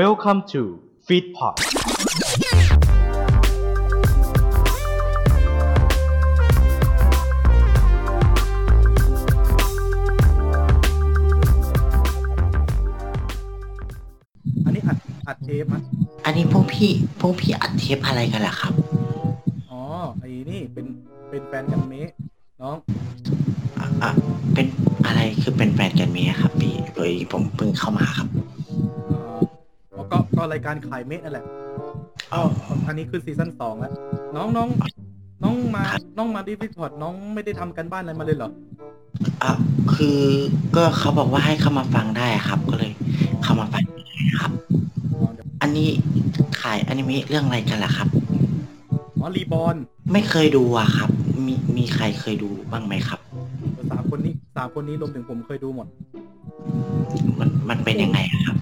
Welcome to Feed Parkอัดเทปมั้ยอันนี้พวกพี่อัดเทปอะไรกันล่ะครับอ๋อไอ้นี่เป็นแฟนกันเมะน้องอ่ะเป็นอะไรคือเป็นแฟนกันเมะครับพี่โดยผมเพิ่งเข้ามาครับก็รายการขายเมะนั่นแหละอ้าวอันนี้คือซีซั่น2แล้วน้องมาดิสคอร์ดน้องไม่ได้ทำกันบ้านอะไรมาเลยเหรออ่ะคือก็เขาบอกว่าให้เข้ามาฟังได้ครับก็เลยเข้ามาฟังครับอันนี้ขายอนิเมะเรื่องอะไรกันล่ะครับอ๋อรีบอร์นไม่เคยดูอ่ะครับมีใครเคยดูบ้างไหมครับ3คนนี้รวมถึงผมเคยดูหมดมันเป็นยังไงครับ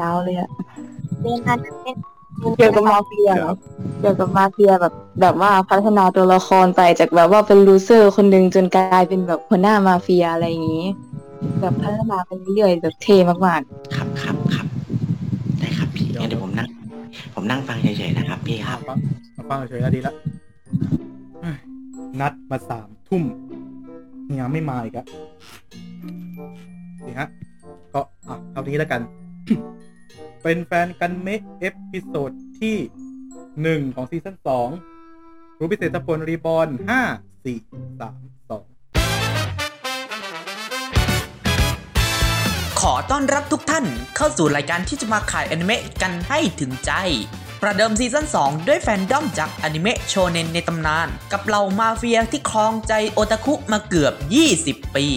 ยาวเลยอ่ะเกี่ยวกับมาเฟียครับเกี่ยวกับมาเฟียแบบว่าพัฒนาตัวละครไปจากแบบว่าเป็นลูเซอร์คนนึงจนกลายเป็นแบบหัวหน้ามาเฟียอะไรอย่างงี้แบบพัฒนาไปเรื่อยๆแบบเท่มากๆครับได้ครับพี่เดี๋ยวผมนั่งฟังเฉยๆนะครับพี่ครับฟังเฉยๆแล้วดีแล้วนัดมา 3:00 นเนี่ยไม่มาอีกอ่ะนี่ฮะก็อ่ะเอาทีนี้แล้วกัน เป็นแฟนกันเมคเอพิโซดที่1ของซีซั่น2รูปพิเศษตะพลรีบอร์น5 4 3 2ขอต้อนรับทุกท่านเข้าสู่รายการที่จะมาขายอนิเมะกันให้ถึงใจประเดิมซีซั่น2ด้วยแฟนดอมจากอนิเมะโชเน็นในตำนานกับเหล่ามาเฟียที่ครองใจโอตาคุมาเกือบ20ปี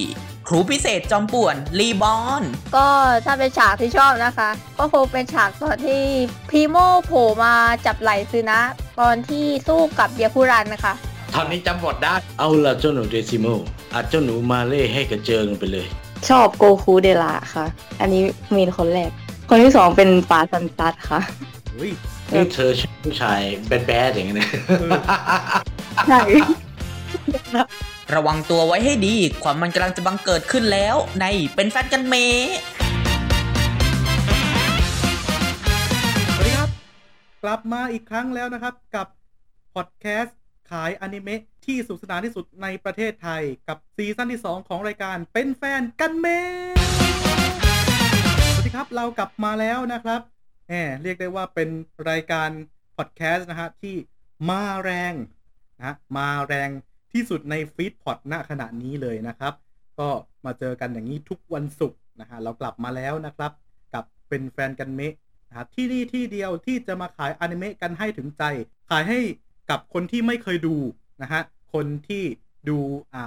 ครูพิเศษจอมป่วนรีบอร์นก็ถ้าเป็นฉากที่ชอบนะคะก็คงเป็นฉากตอนที่Primoโผล่มาจับไหล่ซึนะตอนที่สู้กับยาคุรันนะคะตอนนี้จำบทได้เอาละเจ้าหนู Decimo อาจเจ้าหนูมาเล่ให้กระเจิงไปเลยชอบGokuderaค่ะอันนี้มีคนแรกคนที่2เป็นปาซันตัดค่ะอุ้ยนี่เธอผู้ชายแบดๆอย่างงี้นะใช่ระวังตัวไว้ให้ดีความมันกำลังจะบังเกิดขึ้นแล้วในเป็นแฟนกันเมะสวัสดีครับกลับมาอีกครั้งแล้วนะครับกับพอดแคสต์ขายอนิเมะที่สนุกสนานที่สุดในประเทศไทยกับซีซั่นที่2ของรายการเป็นแฟนกันเมะสวัสดีครับเรากลับมาแล้วนะครับเรียกได้ว่าเป็นรายการพอดแคสต์นะฮะที่มาแรงนะมาแรงที่สุดในฟีดพอดณขณะนี้เลยนะครับก็มาเจอกันอย่างนี้ทุกวันศุกร์นะฮะเรากลับมาแล้วนะครับกับเป็นแฟนกันเมะนะฮะที่นี่ที่เดียวที่จะมาขายอนิเมะกันให้ถึงใจขายให้กับคนที่ไม่เคยดูนะฮะคนที่ดู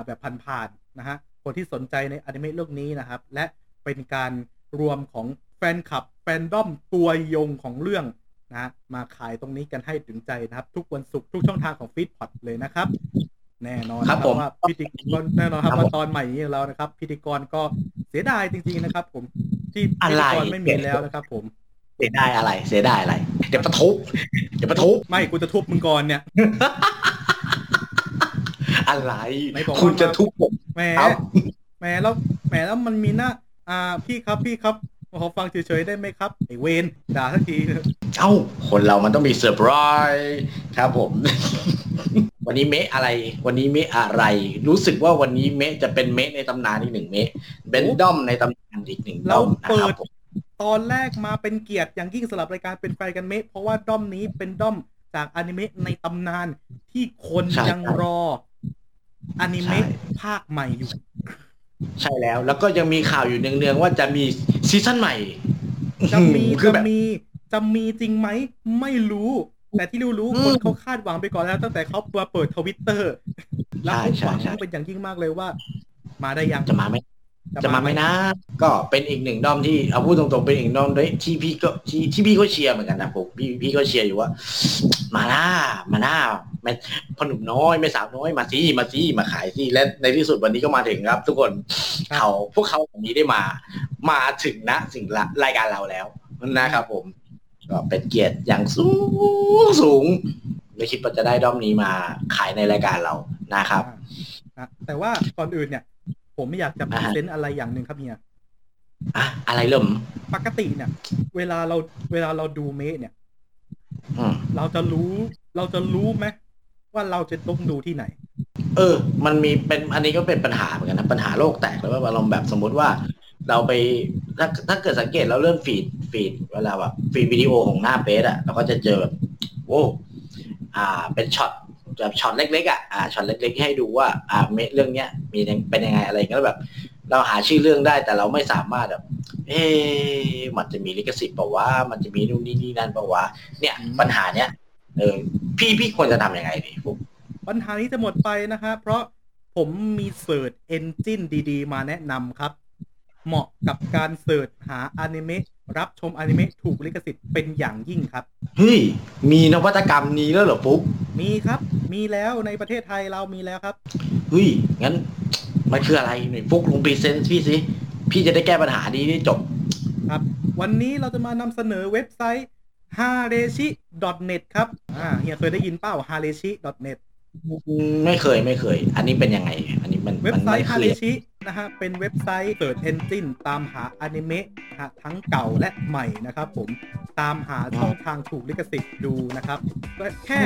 แบบผ่านๆนะฮะคนที่สนใจในอนิเมะเรื่องนี้นะครับและเป็นการรวมของแฟนคลับแฟนดอมตัวยงของเรื่องนะมาขายตรงนี้กันให้ถึงใจนะครับทุกวันศุกร์ทุกช่องทางของฟีดพอดเลยนะครับแน่นอนครับว่าพิธีกรแน่นอนครับว่าตอนใหม่นี้เรานะครับพิธีกรก็เสียดายจริงๆนะครับผมที่พิธีกรไม่มีแล้วนะครับผมเสียดายอะไรเดี๋ยวประทุบไม่กูจะทุบมึงก่อนเนี่ยอะไรคุณจะทุบผมแหมแล้วมันมีหน้าพี่ครับขอฟังเฉยๆได้ไหมครับไอ้เวนด่าสักทีเอ้าคนเรามันต้องมีเซอร์ไพรส์ครับผมวันนี้เมะอะไรรู้สึกว่าวันนี้เมะจะเป็นเมะในตำนานอีก1เมะเป็นดอมในตำนานอีก1ดอมนะครับผมตอนแรกมาเป็นเกียรติอย่างยิ่งสำหรับรายการเป็นแฟนกันเมะเพราะว่าดอมนี้เป็นดอมจากอนิเมะในตำนานที่คนยังรออนิเมะภาคใหม่อยู่ใช่แล้วแล้วก็ยังมีข่าวอยู่เนืองๆว่าจะมีซีซั่นใหม่จะมีจริงไหมไม่รู้แต่ที่รู้คนเขาคาดหวังไปก่อนแล้วตั้งแต่เขาเปิด Twitter แล้วหวังเป็นอย่างยิ่งมากเลยว่ามาได้ยังจะมาไหมนะก็เป็นอีก1ด้อมที่เอาพูดตรงๆเป็นอีกด้อมด้วยที่พี่ก็เชียร์เหมือนกันนะผมพี่ก็เชียร์อยู่ว่ามาหน้าพนุ่มน้อยไม่สาวน้อยมาสิมาขายสิและในที่สุดวันนี้ก็มาถึงครับทุกคนพวกเขาวันนี้ได้มาถึงนะสิ่งละรายการเราแล้วนะครับผมก็เป็นเกียรติอย่างสูงไม่คิดว่าจะได้ด้อมนี้มาขายในรายการเรานะครับแต่ว่าก่อนอื่นเนี่ยผมไม่อยากจะพรีเซนต์อะไรอย่างนึงครับเฮีย อะไรเริ่มปกติเนี่ยเวลาเราดูเมะเนี่ยเราจะรู้ไหมว่าเราจะต้องดูที่ไหนมันมีเป็นอันนี้ก็เป็นปัญหาเหมือนกันนะปัญหาโลกแตกแล้วว่าเราแบบสมมติว่าเราไปถ้าเกิดสังเกตเราเริ่มฟีดเวลาแบบฟีดวิดีโอของหน้าเพจอ่ะเราก็จะเจอแบบโอ้เป็นช็อตแบบช็อตเล็กๆช็อตเล็กๆให้ดูว่าเรื่องเนี้ยมีเป็นยังไงอะไรก็แบบเราหาชื่อเรื่องได้แต่เราไม่สามารถแบบมันจะมีลิขสิทธิ์ป่าววะมันจะมีนู่นนี่นั่นป่าววะเนี่ยปัญหาเนี้ยพี่ควรจะทำยังไงดีผมปัญหานี้จะหมดไปนะคะเพราะผมมีเสิร์ชเอนจินดีๆมาแนะนำครับเหมาะกับการเสิร์ชหาอนิเมะรับชมอนิเมะถูกลิขสิทธิ์เป็นอย่างยิ่งครับเฮ้ยมีนวัตกรรมนี้แล้วเหรอปุ๊บมีครับมีแล้วในประเทศไทยเรามีแล้วครับเฮ้ยงั้นมันคืออะไรหน่อยปุ๊บลงพรีเซนต์พี่สิพี่จะได้แก้ปัญหานี้ได้จบครับวันนี้เราจะมานำเสนอเว็บไซต์ harachi.net ครับเฮียเคยได้ยินเปล่า harachi.netไม่เคยอันนี้เป็นยังไงอันนี้มันเว็บไซต์ฮาเรชินะฮะเป็นเว็บไซต์เสิร์ชเอนจินตามหาอนิเมะทั้งเก่าและใหม่นะครับผมตามหาช่องทางถูกลิขสิทธิ์ดูนะครับแค่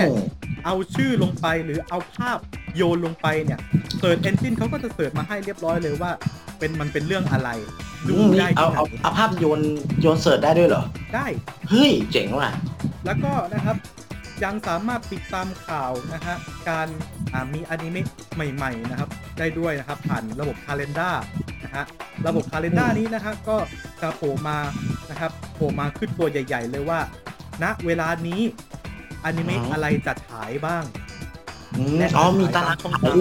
เอาชื่อลงไปหรือเอาภาพโยนลงไปเนี่ยเสิร์ชเอนจินเขาก็จะเสิร์ชมาให้เรียบร้อยเลยว่ามันเป็นเรื่องอะไรดูได้เอาภาพโยนเสิร์ชได้ด้วยเหรอได้เฮ้ยเจ๋งว่ะแล้วก็นะครับยังสามารถติดตามข่าวนะฮะการมีอนิเมะใหม่ๆนะครับได้ด้วยนะครับผ่านระบบ calendar นะฮะระบบ calendar นี้นะฮะก็จะโผล่มานะครับโผล่มาขึ้นตัวใหญ่ๆเลยว่าณเวลานี้อนิเมะอะไรจะฉายบ้างมีตารางของเขา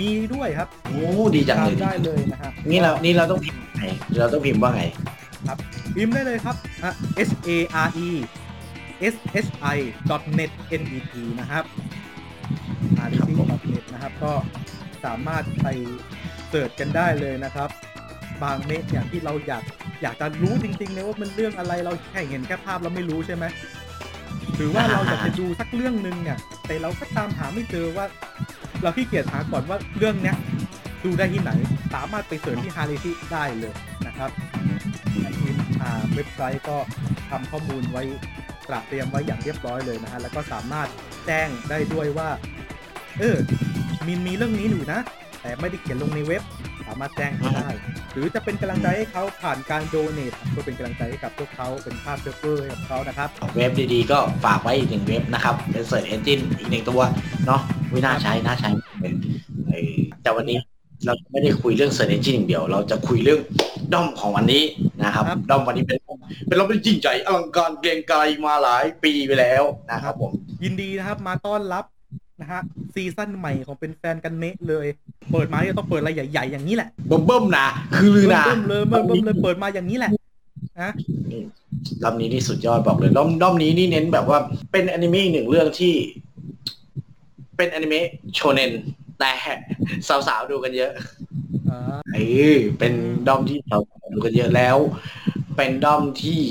มีด้วยครับโอ้ดีจังเลยได้เลยนะฮะนี่เราต้องพิมพ์ไงเราต้องพิมพ์ว่าไงครับพิมพ์ได้เลยครับ harachi.net นะครับharachi.net นะครับก็สามารถไปเสิร์ชกันได้เลยนะครับบางเมะอย่างที่เราอยากจะรู้จริงๆเลยว่ามันเรื่องอะไรเราแค่เห็นแค่ภาพเราไม่รู้ใช่ไหมหรือว่าเราอยากจะดูสักเรื่องนึงเนี่ยแต่เราก็ตามหาไม่เจอว่าเราขี้เกียจหาก่อนว่าเรื่องเนี้ยดูได้ที่ไหนสามารถไปเสิร์ชที่ harachi ได้เลยนะครับเว็บไซต์ก็ทำข้อมูลไว้เตรียมไว้อย่างเรียบร้อยเลยนะฮะแล้วก็สามารถแจ้งได้ด้วยว่ามีเรื่องนี้อยู่นะแต่ไม่ได้เขียนลงในเว็บสามารถแจ้งได้หรือจะเป็นกำลังใจให้เขาผ่านการโดเนทก็เป็นกำลังใจให้กับพวกเขาเป็นภาพเซิร์ฟเวอร์ของเขานะครับเว็บดีๆก็ฝากไว้อีก1เว็บนะครับเป็นเสิร์ชเอนจินอีก1ตัวเนาะน่าใช้แต่วันนี้เราไม่ได้คุยเรื่องเสิร์ชเอนจินอย่างเดียวเราจะคุยเรื่องด้อมของวันนี้นะครับด้อมวันนี้เป็นเราเป็นจริงใจอลังการเกรียงไกรมาหลายปีไปแล้วนะครับผมยินดีนะครับมาต้อนรับนะฮะซีซั่นใหม่ของเป็นแฟนกันเมะเลยเปิดมาเนี่ยต้องเปิดอะไรใหญ่ๆอย่างนี้แหละเบิ่มๆนะคือลือนะเบิ่มเลยเปิดมาอย่างนี้แหละนะรอบนี้นี่สุดยอดบอกเลยด้อมนี้นี่เน้นแบบว่าเป็นอนิเมะหนึ่งเรื่องที่เป็นอนิเมะโชเนนแต่สาวๆดูกันเยอะเป็นด้อมที่สาวๆดูกันเยอะแล้วเป็นด้อมที่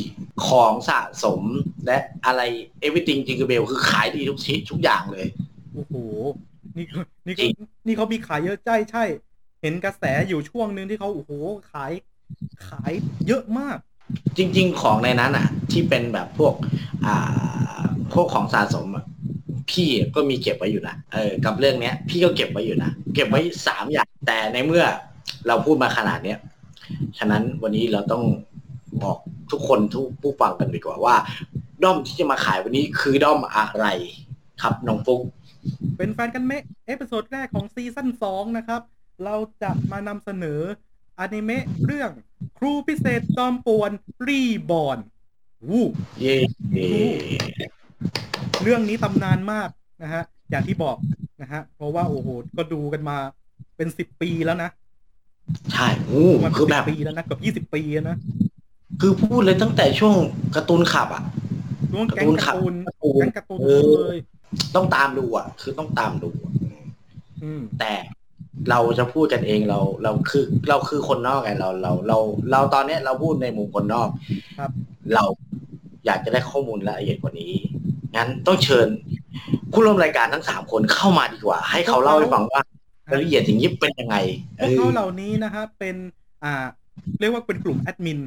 ของสะสมและอะไร everything jingle bell คือขายดีทุกชิ้นทุกอย่างเลยโอ้โหนี่เขามีขายเยอะใช่เห็นกระแสอยู่ช่วงนึงที่เขาโอ้โหขายเยอะมากจริงๆของในนั้นอ่ะที่เป็นแบบพวกของสะสมพี่ก็มีเก็บไว้อยู่นะกับเรื่องเนี้ยพี่ก็เก็บไว้อยู่นะเก็บไว้3อย่างแต่ในเมื่อเราพูดมาขนาดเนี้ยฉะนั้นวันนี้เราต้องบอกทุกคนทุกผู้ฟังกันดีกว่าว่าด้อมที่จะมาขายวันนี้คือด้อมอะไรครับน้องฟุ๊กเป็นแฟนกันเมะเอพิโซดแรกของซีซั่น2นะครับเราจะมานำเสนออนิเมะเรื่องครูพิเศษจอมป่วนรีบอร์นวู้เย้เรื่องนี้ตำนานมากนะฮะอย่างที่บอกนะฮะเพราะว่าโอ้โหก็ดูกันมาเป็น10ปีแล้วนะใช่มันคือแบบปีแล้วนะเกือบ20ปีแล้วนะคือพูดเลยตั้งแต่ช่วงการ์ตูนขับอ่ะการ์ตูนเลยต้องตามดูอ่ะคือต้องตามดูแต่เราจะพูดกันเองเราคือคนนอกไงเราตอนนี้เราพูดในมุมคนนอกครับเราอยากจะได้ข้อมูลละเอียดกว่านี้งั้นต้องเชิญผู้ร่วมรายการทั้ง3คนเข้ามาดีกว่าให้เขาเล่าให้ฟังว่ารายละเอียดอย่างนี้เป็นยังไงพวกเขาเหล่านี้นะครับเป็น เรียกว่าเป็นกลุ่มแอดมิน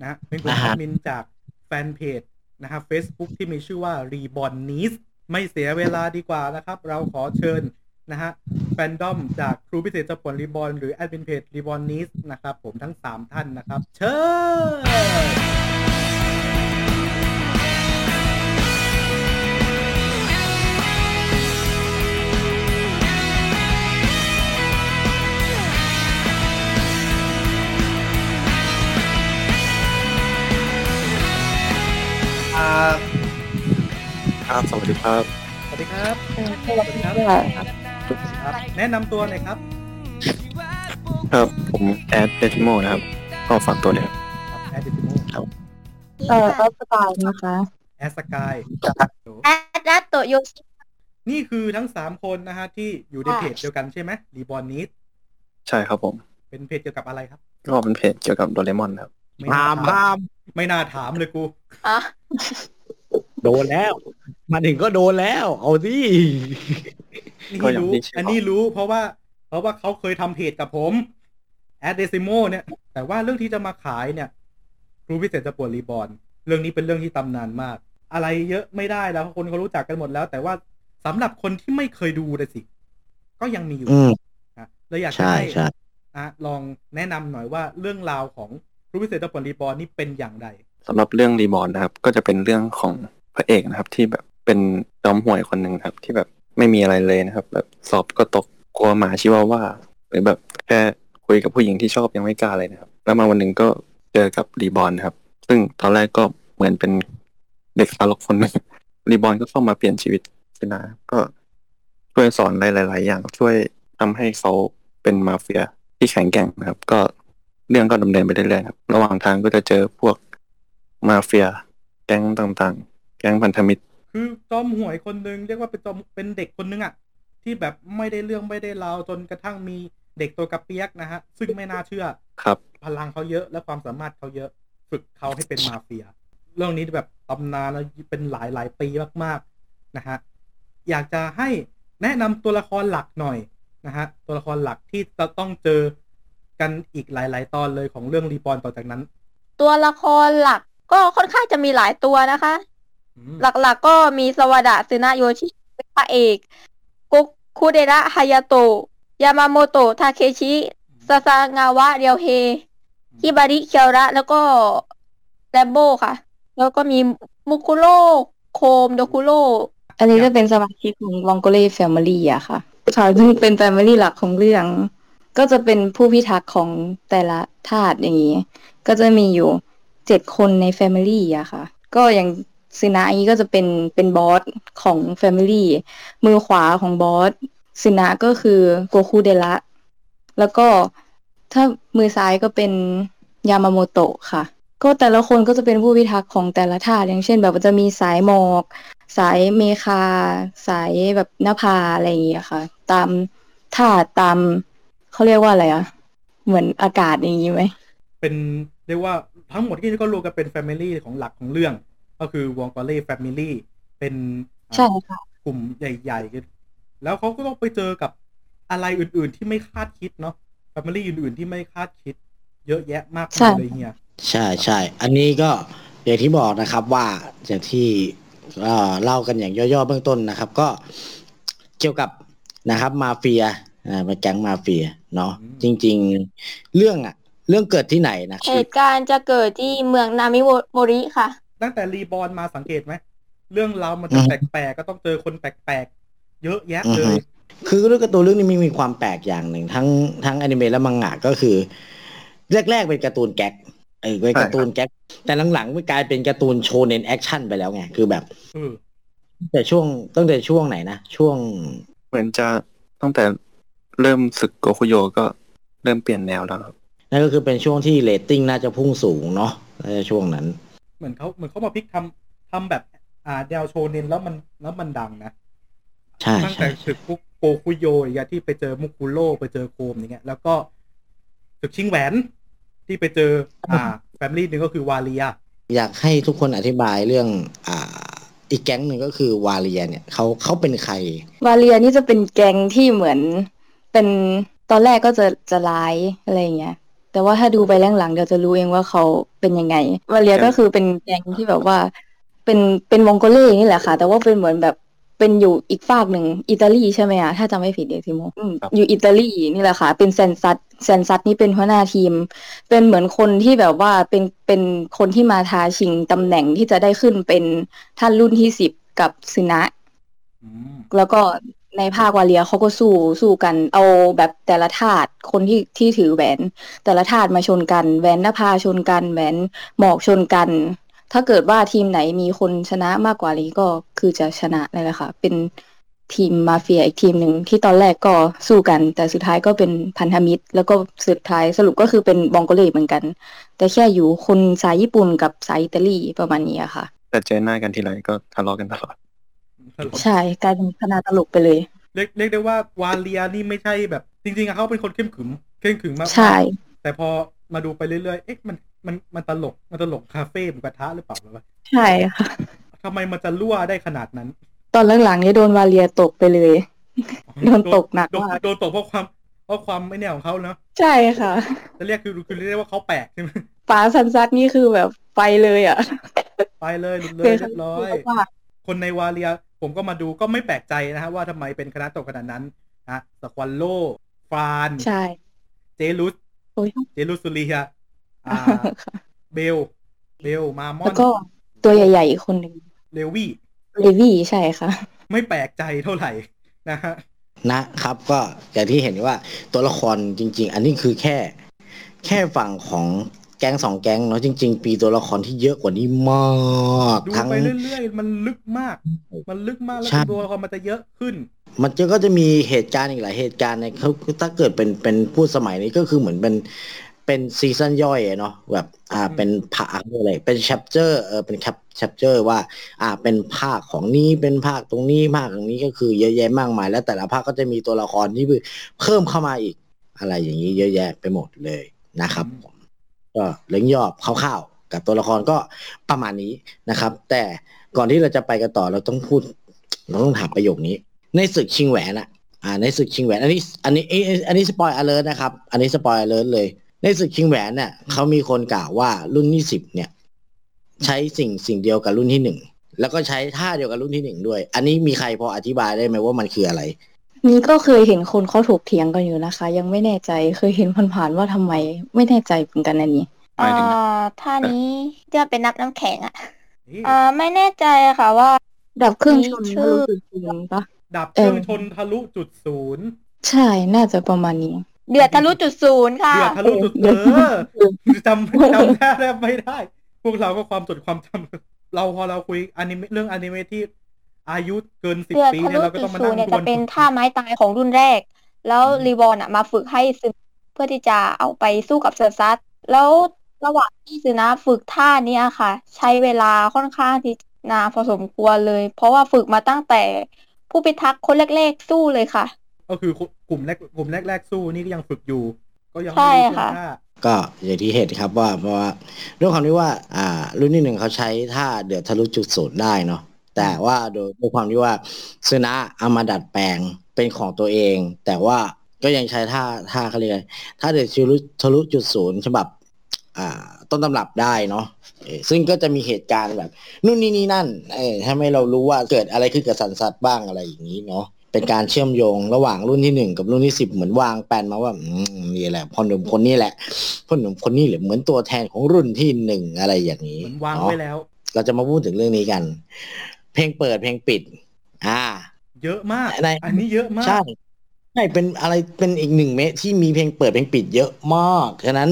นะเป็นกลุ่มแอดมินจากแฟนเพจนะครับ Facebook ที่มีชื่อว่า Reborn Needs ไม่เสียเวลาดีกว่านะครับเราขอเชิญนะฮะแฟนดอมจากครูพิเศษเจ้าผล Reborn หรือแอดมินเพจ Reborn Needs นะครับผมทั้ง3ท่านนะครับเชิญครับสวัสดีครับสวัสดีครับสวัสดีครับแนะนำตัวหน่อยครับครับผมแอด Decimo นะครับก็ฝากตัวเลยครับแอด Decimo ครับแอดสกายนะคะแอดสกายแอดรัตโตโยชินี่คือทั้ง3คนนะฮะที่อยู่ในเพจเดียวกันใช่ไหม Reborn Needs ใช่ครับผมเป็นเพจเกี่ยวกับอะไรครับก็เป็นเพจเกี่ยวกับโดเรมอนครับไม่น่าถามเลยกูโดนแล้วมาถึงก็โดนแล้วเอาสินี่รู้อันนี้รู้เพราะว่าเขาเคยทำเพจกับผมแอด Decimo เนี่ยแต่ว่าเรื่องที่จะมาขายเนี่ยครูพิเศษจะปวดรีบอร์นเรื่องนี้เป็นเรื่องที่ตำนานมากอะไรเยอะไม่ได้แล้วคนเขารู้จักกันหมดแล้วแต่ว่าสำหรับคนที่ไม่เคยดูเลยสิก็ยังมีอยู่นะเลยอยากให้ลองแนะนำหน่อยว่าเรื่องราวของครูพิเศษจะปวดรีบอร์นนี่เป็นอย่างไรสำหรับเรื่องรีบอร์นนะครับก็จะเป็นเรื่องของพระเอกนะครับที่แบบเป็นจอมห่วยคนหนึ่งครับที่แบบไม่มีอะไรเลยนะครับแบบสอบก็ตกกลัวหมาชิวาว่าหรือแบบแค่คุยกับผู้หญิงที่ชอบยังไม่กล้าเลยนะครับแล้วมาวันหนึ่งก็เจอกับรีบอร์นครับซึ่งตอนแรกก็เหมือนเป็นเด็กทารกคนหนึ่งรีบอร์นก็เข้ามาเปลี่ยนชีวิตขึ้นมาก็ช่วยสอนหลายๆอย่างช่วยทำให้เขาเป็นมาเฟียที่แข็งแกร่งนะครับก็เรื่องก็ดำเนินไปเรื่อยๆครับระหว่างทางก็จะเจอพวกมาเฟียแก๊งต่างๆแก๊งพันธมิตรคือจอมห่วยคนนึงเรียกว่าเป็นจอมเป็นเด็กคนนึงอ่ะที่แบบไม่ได้เรื่องไม่ได้ราวจนกระทั่งมีเด็กตัวกระเปียกนะฮะซึ่งไม่น่าเชื่อครับพลังเขาเยอะและความสามารถเขาเยอะฝึกเขาให้เป็นมาเฟียเรื่องนี้แบบตำนานแล้วเป็นหลายๆปีมากๆนะฮะอยากจะให้แนะนำตัวละครหลักหน่อยนะฮะตัวละครหลักที่จะต้องเจอกันอีกหลายๆตอนเลยของเรื่องรีบอร์นต่อจากนั้นตัวละครหลักก็ค่อนข้างจะมีหลายตัวนะคะหลักๆ ก็มีสวดะซึนะโยชิเป็นพระเอกGokuderaฮายาโตะยามาโมโตะทาเคชิซาซางาวะเรียวเฮฮิบาริเคียวระแล้วก็แรมโบ้ค่ะแล้วก็มีมุคุโร่โคมโดคุโร่อันนี้จะเป็นสมาชิกของวองโกเล่แฟมิลี่อะค่ะเขาซึ่งเป็นแฟมิลี่หลักของเรื่องก็จะเป็นผู้พิทักษ์ของแต่ละธาตุอย่างนี้ก็จะมีอยู่7คนใน family อะค่ะก็อย่างซึนะอันนี้ก็จะเป็นบอสของ family มือขวาของบอสซึนะก็คือโกคุเดระแล้วก็ถ้ามือซ้ายก็เป็นยามาโมโตะค่ะก็แต่ละคนก็จะเป็นผู้พิทักษ์ของแต่ละธาตุอย่างเช่นแบบจะมีสายหมอกสายเมฆาสายแบบนภาอะไรอย่างเงี้ยค่ะตามธาตุตามเขาเรียกว่าอะไรอะเหมือนอากาศอย่างงี้ไหมเป็นเรียกว่าทั้งหมดที่ก็รวมกันเป็น family ของหลักของเรื่องก็คือวองโกเล่ family เป็นกลุ่มใหญ่ๆแล้วเขาก็ต้องไปเจอกับอะไรอื่นๆที่ไม่คาดคิดเนาะ family อื่นๆที่ไม่คาดคิดเยอะแยะมากมายเลยเนี่ยใช่ๆอันนี้ก็อย่างที่บอกนะครับว่าอย่างที่เล่ากันอย่างย่อๆเบื้องต้นนะครับก็เกี่ยวกับนะครับมาเฟียเป็นแก๊งมาเฟียเนาะจริงๆเรื่องเกิดที่ไหนนะเหตุการณ์จะเกิดที่เมืองนามิโมริค่ะตั้งแต่รีบอร์นมาสังเกตไหมเรื่องราวมันจะแปลกๆก็ต้องเจอคนแปลกๆเยอะแยะเลยคือเรื่องการ์ตูนเรื่องนี้มีความแปลกอย่างหนึ่งทั้งอนิเมะและมังงะก็คือแรกๆเป็นการ์ตูนแก๊กเป็นการ์ตูนแก๊กแต่หลังๆมันกลายเป็นการ์ตูนโชเน็นแอคชั่นไปแล้วไงคือแบบแต่ช่วงตั้งแต่ช่วงไหนนะช่วงเหมือนจะตั้งแต่เริ่มศึกโกคุโยก็เริ่มเปลี่ยนแนวแล้วนั่นก็คือเป็นช่วงที่เรตติ้งน่าจะพุ่งสูงเนาะในช่วงนั้นเหมือนเขามาพลิกทำแบบแนวโชเน็นแล้วมันดังนะใช่ตั้งแต่ศึกโกคุโยอย่างที่ไปเจอมุคุโร่ไปเจอโคมอย่างเงี้ยแล้วก็ศึกชิงแหวนที่ไปเจอแฟมิลี่นึงก็คือวาเลียอยากให้ทุกคนอธิบายเรื่องอีกแก๊งนึงก็คือวาเลียเนี่ยเขาเป็นใครวาเลียนี่จะเป็นแก๊งที่เหมือนเป็นตอนแรกก็จะร้ายอะไรอย่างเงี้ย แต่ว่าถ้าดูไปหลังๆเดี๋ยวจะรู้เองว่าเขาเป็นยังไงวาเลียก็คือเป็นแก๊งที่แบบว่าเป็นมองโกเลียนี่แหละค่ะแต่ว่าเป็นเหมือนแบบเป็นอยู่อีกฝากหนึ่งอิตาลีใช่ไหมอ่ะถ้าจำไม่ผิดเดซิโมอยู่อิตาลีนี่แหละค่ะเป็นแซนซัตนี่เป็นหัวหน้าทีมเป็นเหมือนคนที่แบบว่าเป็นคนที่มาท้าชิงตำแหน่งที่จะได้ขึ้นเป็นท่านรุ่นที่10กับซึนะแล้วก็ในภาควาเลียเขาก็สู้กันเอาแบบแต่ละธาตุคนที่ถือแหวนแต่ละธาตุมาชนกันแหวนนภาชนกันแหวนหมอกชนกันถ้าเกิดว่าทีมไหนมีคนชนะมากกว่านี้ก็คือจะชนะเลยแหละค่ะเป็นทีมมาเฟียอีกทีมหนึ่งที่ตอนแรกก็สู้กันแต่สุดท้ายก็เป็นพันธมิตรแล้วก็สุดท้ายสรุปก็คือเป็นมองโกเลียเหมือนกันแต่แค่อยู่คนสายญี่ปุ่นกับสายอิตาลีประมาณนี้ค่ะแต่เจอหน้ากันทีไรก็ทะเลาะกันตลอดใช่กลายเป็นคณะตลกไปเลยเรียกได้ว่าวาเลียนี่ไม่ใช่แบบจริงๆอะเขาเป็นคนเข้มขึงมากใช่แต่พอมาดูไปเรื่อยๆเอ๊ะมันตลกคาเฟ่หรือกระทะหรือเปล่าล่ะใช่ค่ะทำไมมันจะรั่วได้ขนาดนั้นตอนหลังๆนี่โดนวาเลียตกไปเลยโดนตกหนักมากโดนตกเพราะความไม่แน่ของเขาเนาะใช่ค่ะจะเรียกคือเรียกว่าเขาแปลกใช่ไหมป๋าซันซัดนี่คือแบบไปเลยอ่ะไปเลยหลุดเลยเรียบร้อยคนในวาเลียผมก็มาดูก็ไม่แปลกใจนะฮะว่าทำไมเป็นคณะตกขนาดนั้นนะสควอลโลฟานใช่เจลุสสุริยะเบลมามอนแล้วก็ตัวใหญ่ๆอีกคนหนึ่งเลวี่ใช่ค่ะไม่แปลกใจเท่าไหร่นะฮะนะครับก็อย่างที่เห็นว่าตัวละครจริงๆอันนี้คือแค่ฝั่งของแก๊ง2แก๊งเนาะจริงๆปีตัวละครที่เยอะกว่านี้มากดูไปเรื่อยๆมันลึกมากแล้วตัวละครมันจะเยอะขึ้นมันก็จะมีเหตุการณ์อีกหลายเหตุการณ์ในเขาถ้าเกิดเป็นพูดสมัยนี้ก็คือเหมือนเป็นซีซั่นย่อยเนาะแบบเป็นภาคอะไรเป็นแชปเตอร์เป็นแชปเตอร์ว่าเป็นภาคของนี้เป็นภาคตรงนี้ภาคตรงนี้ก็คือเยอะแยะมากมายแล้วแต่ละภาคก็จะมีตัวละครที่เพิ่มเข้ามาอีกอะไรอย่างนี้เยอะแยะไปหมดเลยนะครับก็เรื่องย่อคร่าวๆกับตัวละครก็ประมาณนี้นะครับแต่ก่อนที่เราจะไปกันต่อเราต้องถามประโยคนี้ในศึกชิงแหวนในศึกชิงแหวนอันนี้สปอยล์อเลิร์ทนะครับอันนี้สปอยล์อเลิร์ทเลยในศึกชิงแหวนเนี่ยเขามีคนกล่าวว่ารุ่นที่10เนี่ยใช้สิ่งเดียวกับรุ่นที่1แล้วก็ใช้ท่าเดียวกับรุ่นที่1ด้วยอันนี้มีใครพออธิบายได้ไหมว่ามันคืออะไรนี่ก็เคยเห็นคนเขาถกเถียงกันอยู่นะคะยังไม่แน่ใจเคยเห็นผ่านๆว่าทำไมไม่แน่ใจเหมือนกันอันนี้ท่านี้จะเป็นนับน้ำแข็งไม่แน่ใจค่ะว่าดับเครื่องชนทะลุจุดศูนย์ปะดับเครื่องชนทะลุจุดศูนย์ใช่น่าจะประมาณนี้เดือดทะลุจุดศูนย์ค่ะเดือดทะลุจุดจำแทบไม่ได้พวกเราก็ความจดความจำเราพอเราคุยอนิเมะเรื่องอนิเมะที่อายุเกิน10ปีเนี่ยเราก็ต้องมานั่งดูจะเป็นท่าไม้ตายของรุ่นแรกแล้วรีบอร์นมาฝึกให้ซึนะเพื่อที่จะเอาไปสู้กับเซอร์ซัสแล้วระหว่างที่ซึนะฝึกท่านี้ค่ะใช้เวลาค่อนข้างที่นานพอสมควรเลยเพราะว่าฝึกมาตั้งแต่ผู้พิทักษ์คนแรกๆสู้เลยค่ะก็คือกลุ่มแรกสู้นี่ก็ยังฝึกอยู่ก็ยังไม่รู้ท่าก็อย่างที่เห็นครับว่าเพราะว่าด้วยความที่ว่ารุ่นที่หนึ่งเขาใช้ท่าเดือดทะลุจุดศูนย์ได้เนาะแต่ว่าโดยความที่ว่าซึนะเอามาดัดแปลงเป็นของตัวเองแต่ว่าก็ยังใช้ท่าเขาเรียกท่าเดือดทะลุจุดศูนย์ฉบับต้นตำรับได้เนาะซึ่งก็จะมีเหตุการณ์แบบนู่นนี่นั่นทำให้เรารู้ว่าเกิดอะไรขึ้นกับสันสัตว์บ้างอะไรอย่างนี้เนาะเป็นการเชื่อมโยงระหว่างรุ่นที่1กับรุ่นที่10เหมือนวางแปลนมาว่านี่แหละพ่อหนุ่มคนนี้แหละพ่อหนุ่มคนนี้แหละเหมือนตัวแทนของรุ่นที่1อะไรอย่างนี้วางไว้แล้วเราจะมาพูดถึงเรื่องนี้กันเพลงเปิดเพลงปิดเยอะมากอันนี้เยอะมากใช่เป็นอะไรเป็นอีก1เมะที่มีเพลงเปิดเพลงปิดเยอะมากฉะนั้น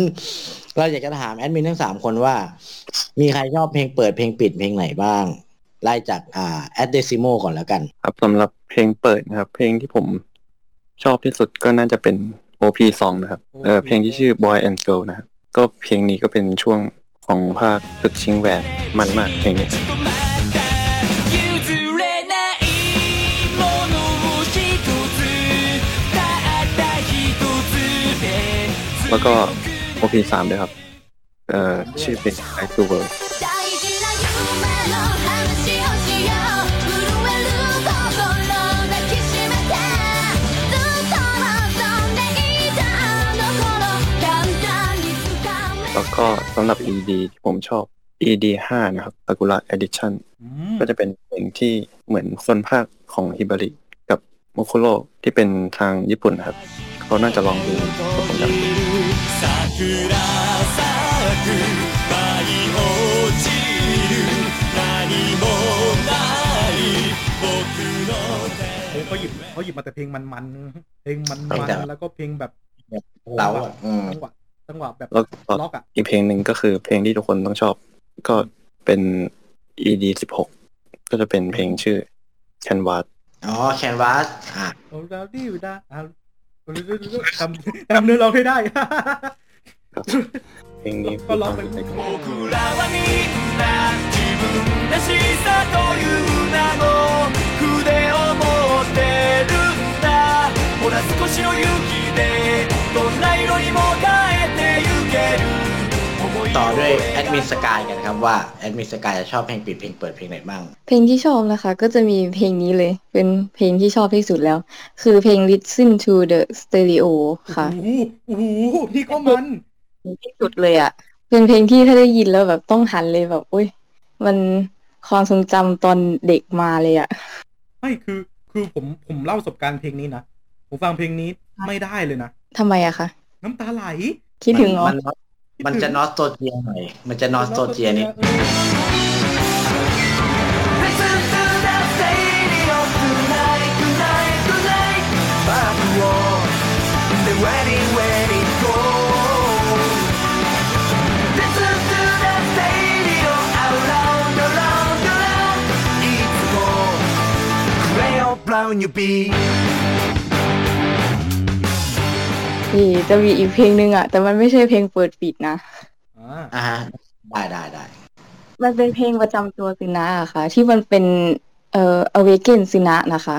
เราอยากจะถามแอดมินทั้ง3คนว่ามีใครชอบเพลงเปิดเพลงปิดเพลงไหนบ้างไล่จาก@decimo ก่อนแล้วกันครับสำหรับเพลงเปิดนะครับเพลงที่ผมชอบที่สุดก็น่าจะเป็น OP Song นะครับเพลงที่ชื่อ Boy and Girl นะครับก็เพลงนี้ก็เป็นช่วงของภาคศึกชิงแหวนมันมากเพลงนี้แล้วก็ OP 3 ด้วยครับชื่อเพลง I Do World ก็สำหรับ ED ที่ผมชอบ ED 5 นะครับ Akura Edition ก็จะเป็นเพลงที่เหมือนคนภาคของฮิบาริกับโมคุโร่ที่เป็นทางญี่ปุ่นนะครับเขาน่าจะลองดูก็คงเขาหยิบมาแต่เพลงมันๆเพลงมันๆแล้วก็เพลงแบบเต๋าจังหวะแบบล็อกอ่ะอีกเพลงหนึ่งก็คือเพลงที่ทุกคนต้องชอบก็เป็น ED 16ก็จะเป็นเพลงชื่อ Canvas อ๋อ Canvas อ่ะโอ้ดาวดีอยู่ดาทำเนื้อร้องให้ได้เพลงนี้ก็ร้องต่อด้วยแอดมินสกายกันครับว่าแอดมินสกายจะชอบเพลงปิดเพลงเปิดเพลงไหนบ้างเพลงที่ชอบนะคะก็จะมีเพลงนี้เลยเป็นเพลงที่ชอบที่สุดแล้วคือเพลง Listen to the Stereo ค่ะโอ้โหนี่ก็มันที่สุดเลยอ่ะเป็นเพลงที่ถ้าได้ยินแล้วแบบต้องหันเลยแบบอุ๊ยมันความทรงจำตอนเด็กมาเลยอ่ะไม่คือผมเล่าประสบการณ์เพลงนี้นะผมฟังเพลงนี้ไม่ได้เลยนะทำไมอะคะน้ำตาไหลคิดถึงอ๋อมันจะนอสโตเจียหน่อยมันจะนอสโตเจียนิดนี่จะมีอีกเพลงนึงอ่ะแต่มันไม่ใช่เพลงเปิดปิดนะได้มันเป็นเพลงประจำตัวซึนะอะค่ะที่มันเป็นAwaken ซึนะนะคะ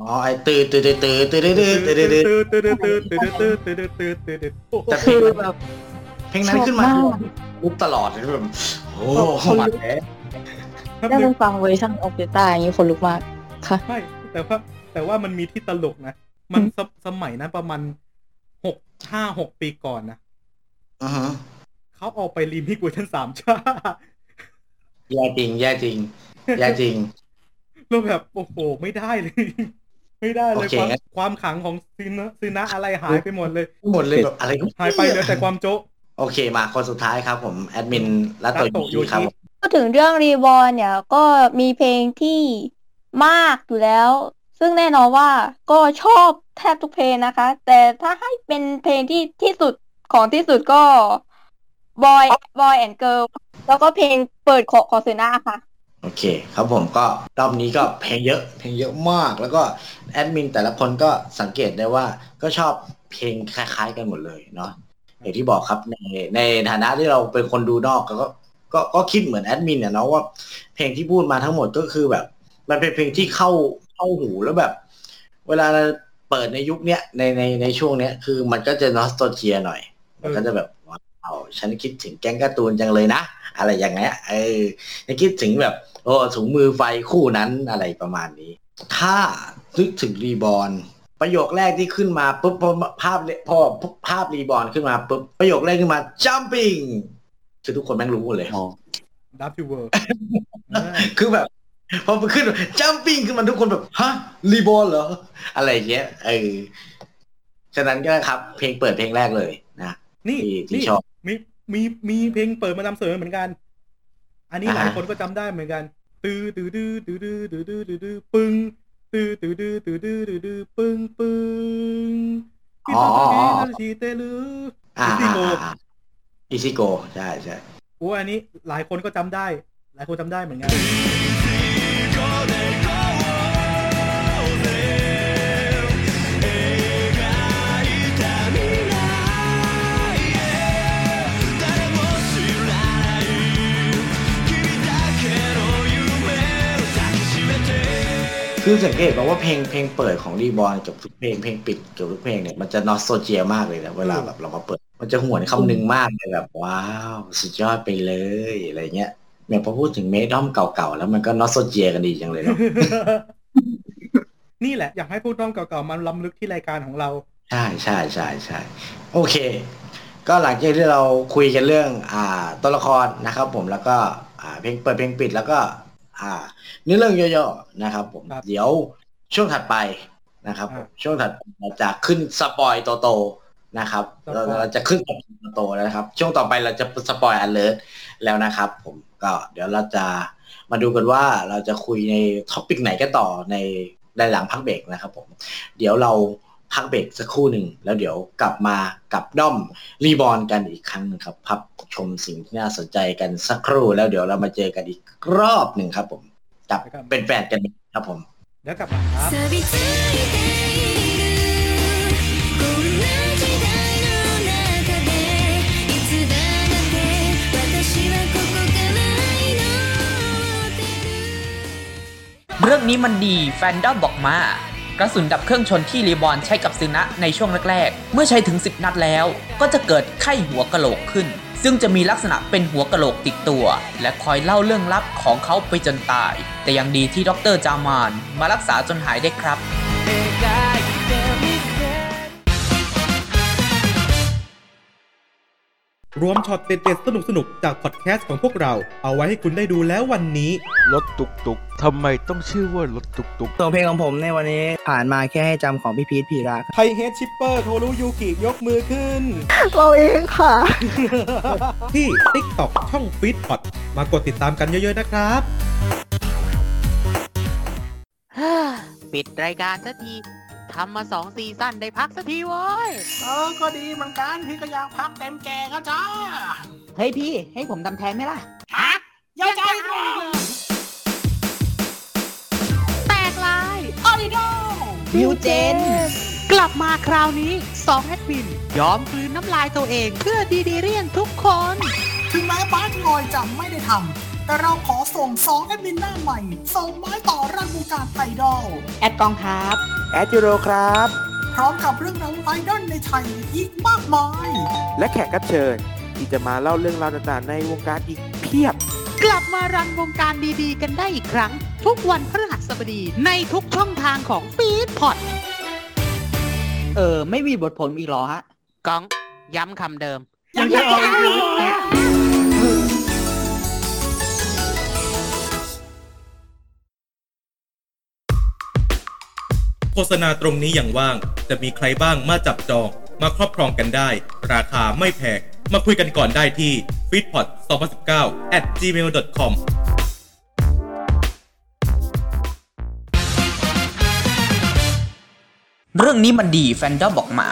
อ๋อไอ้ตื่นจะคือแบบเพลงนั้นขึ้นมาปุ๊บตลอดเลยแบบโอ้โหมันแหละได้ฟังเวอร์ชั่นออเคสตราอย่างนี้คนลุกมากค่ะใช่แต่ว่ามันมีที่ตลกนะมันสมัยนั้นประมาณ6 ปีก่อนนะเขาเอาไปรีมิกซ์เวอร์ชัน3ชาแย่จริงแล้วแบบโอ้โหไม่ได้เลย ความขลังของซีนะอะไรหายไปหมดเลยแบบอะไรหายไปเหลือแต่ความโจ๊ะโอเคมาคนสุดท้ายครับผมแอดมินรัตโตยูครับพูดถึงเรื่องรีบอร์นเนี่ยก็มีเพลงที่มากอยู่แล้วซึ่งแน่นอนว่าก็ชอบแทบทุกเพลงนะคะแต่ถ้าให้เป็นเพลงที่สุดของที่สุดก็ Boy and Girl แล้วก็เพลงเปิดของเซน่าค่ะโอเคครับผมก็รอบนี้ก็เพลงเยอะมากแล้วก็แอดมินแต่ละคนก็สังเกตได้ว่าก็ชอบเพลงคล้ายๆกันหมดเลยเนาะอย่างที่บอกครับในฐานะที่เราเป็นคนดูนอกก็คิดเหมือนแอดมินเนี่ยเนาะว่าเพลงที่พูดมาทั้งหมดก็คือแบบมันเป็นเพลงที่เข้าหูแล้วแบบเวลาเปิดในยุคเนี้ยในช่วงเนี้ยคือมันก็จะนอสตาเจียหน่อยมันก็จะแบบว้าวฉันคิดถึงแก๊งการ์ตูนจังเลยนะอะไรอย่างเงี้ยฉันคิดถึงแบบโอ้ถุงมือไฟคู่นั้นอะไรประมาณนี้ถ้านึกถึงรีบอร์นประโยคแรกที่ขึ้นมาปุ๊บพอภาพรีบอร์นขึ้นมาปุ๊บประโยคแรกขึ้นมา jumping คือทุกคนแม่งรู้หมดเลยอ๋อ W word คือแบบพอมันขึ้นจัมปิ้งขึ้นมาทุกคนแบบฮะรีบอลเหรออะไรอย่างเงี้ยฉะนั้นก็ครับเพลงเปิดเพลงแรกเลยนะนี่ชอบมีเพลงเปิดมานำเสนอเหมือนกันอันนี้หลายคนก็จำได้เหมือนกันตื้อตื้อตื้อตื้อตื้อตื้อตื้อปึ้งตื้อตื้อตื้อตื้อตื้อตื้อปึ้งปึ้งอ๋ออิซิโกใช่ใช่โอ้อันนี้หลายคนจำได้เหมือนกันคือสังเกตว่าเพลงเปิดของรีบอร์นกับทุกเพลงปิดกับทุกเพลงเนี่ยมันจะนอสโตเจียมากเลยนะเวลาแบบเรามาเปิดมันจะหวนคำนึงมากเลยแบบว้าวสุดยอดไปเลยอะไรเงี้ยแม้พอพูดถึงเมดอมเก่าๆแล้วมันก็นอสโตเจียกันดีจังเลยเนาะนี่แหละอยากให้พวกน้องเก่าๆมันล้ำลึกที่รายการของเราใช่ๆๆๆโอเค ก็หลังจากที่เราคุยกันเรื่องตัวละครนะครับผมแล้วก็เพลงเปิดเพลงปิดแล้วก็เนื้อเรื่องย่อๆนะครับผมเดี๋ยวช่วงถัดไปนะครับช่วงถัดไปเราจะขึ้นสปอยโตๆนะครับเราจะขึ้นสปอยโตๆแล้วนะครับช่วงต่อไปเราจะสปอยอเลิร์ทแล้วนะครับผมก็เดี๋ยวเราจะมาดูกันว่าเราจะคุยในท็อปิกไหนกันต่อในหลังพักเบรกนะครับผมเดี๋ยวเราพักเบรกสักครู่หนึ่งแล้วเดี๋ยวกลับมากับด้อมรีบอร์นกันอีกครั้งนึงครับพับชมสิ่งที่น่าสนใจกันสักครู่แล้วเดี๋ยวเรามาเจอกันอีกรอบหนึ่งครับผมกับเป็นแฟนกันครับผมแล้วกลับมาครับเรื่องนี้มันดีแฟนด้อมบอกมากระสุนดับเครื่องชนที่รีบอร์นใช้กับซึนะในช่วงแรกๆเมื่อใช้ถึง10นัดแล้วก็จะเกิดไข้หัวกะโหลกขึ้นซึ่งจะมีลักษณะเป็นหัวกะโหลกติดตัวและคอยเล่าเรื่องลับของเขาไปจนตายแต่ยังดีที่ดร.จามานมารักษาจนหายได้ครับรวมช็อตเด็ดๆสนุกๆจากพอดแคสต์ของพวกเราเอาไว้ให้คุณได้ดูแล้ววันนี้รถตุกตุกทำไมต้องชื่อว่ารถตุกตุกตัวเพลงของผมในวันนี้ผ่านมาแค่ให้จำของพี่พีทพีระไทเฮดชิปเปอร์โทรุยูกิยกมือขึ้นเราเองค่ะ ที่ TikTok ช่อง Feed Park มากดติดตามกันเยอะๆนะครับปิดรายการสักทีทำมา2ซีซั่นได้พักสักทีเว้ยก็ดีเหมือนกันพี่ก็อยากพักเต็มแก่ก็จ้าเฮ้ยพี่ให้ผมทำแทนไหมล่ะฮะอย่าใจร้อนแตกลายออริโดบิวเจนกลับมาคราวนี้2แอดมินยอมกลืนน้ำลายตัวเองเพื่อดีๆเรียนทุกคนถึงแม้บ้านลอยจะไม่ได้ทำแต่เราขอส่ง2แอดมินหน้าใหม่ส่งไม้ต่อรันวงการไอดอลแอดกองครับแอดยูโรครับพร้อมกับเรื่องราวไอดอลในไทยอีกมากมายและแขกรับเชิญที่จะมาเล่าเรื่องราวต่างๆในวงการอีกเพียบกลับมารันวงการดีๆกันได้อีกครั้งทุกวันพฤหัสบดีในทุกช่องทางของ Feed Park ไม่มีบทผลอีกหรอฮะก้องย้ำคำเดิมยังจะออกอีกหรอโฆษณาตรงนี้อย่างว่างจะมีใครบ้างมาจับจองมาครอบครองกันได้ราคาไม่แพงมาคุยกันก่อนได้ที่ feedpod2019@gmail.com เรื่องนี้มันดีแฟนด้อมบอกมา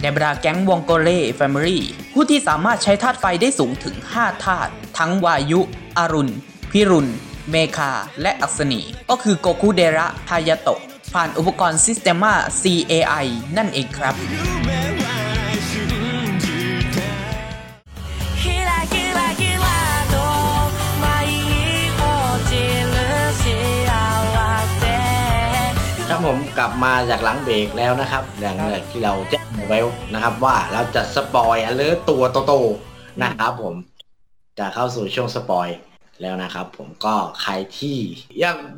ในบรรดาแก๊งวองโกเล่แฟมิลี่ผู้ที่สามารถใช้ธาตุไฟได้สูงถึง5ธาตุทั้งวายุอรุณพิรุณเมคาและอักษณีก็คือโกคุเดระทายาโตะผ่านอุปกรณ์ Systema CAI นั่นเองครับครับผมกลับมาจากหลังเบรกแล้วนะครับอย่างที่เราแจ้งไว้นะครับว่าเราจะสปอยอเลิร์ทตัวโตๆนะครับผมจะเข้าสู่ช่วงสปอยแล้วนะครับผมก็ใครที่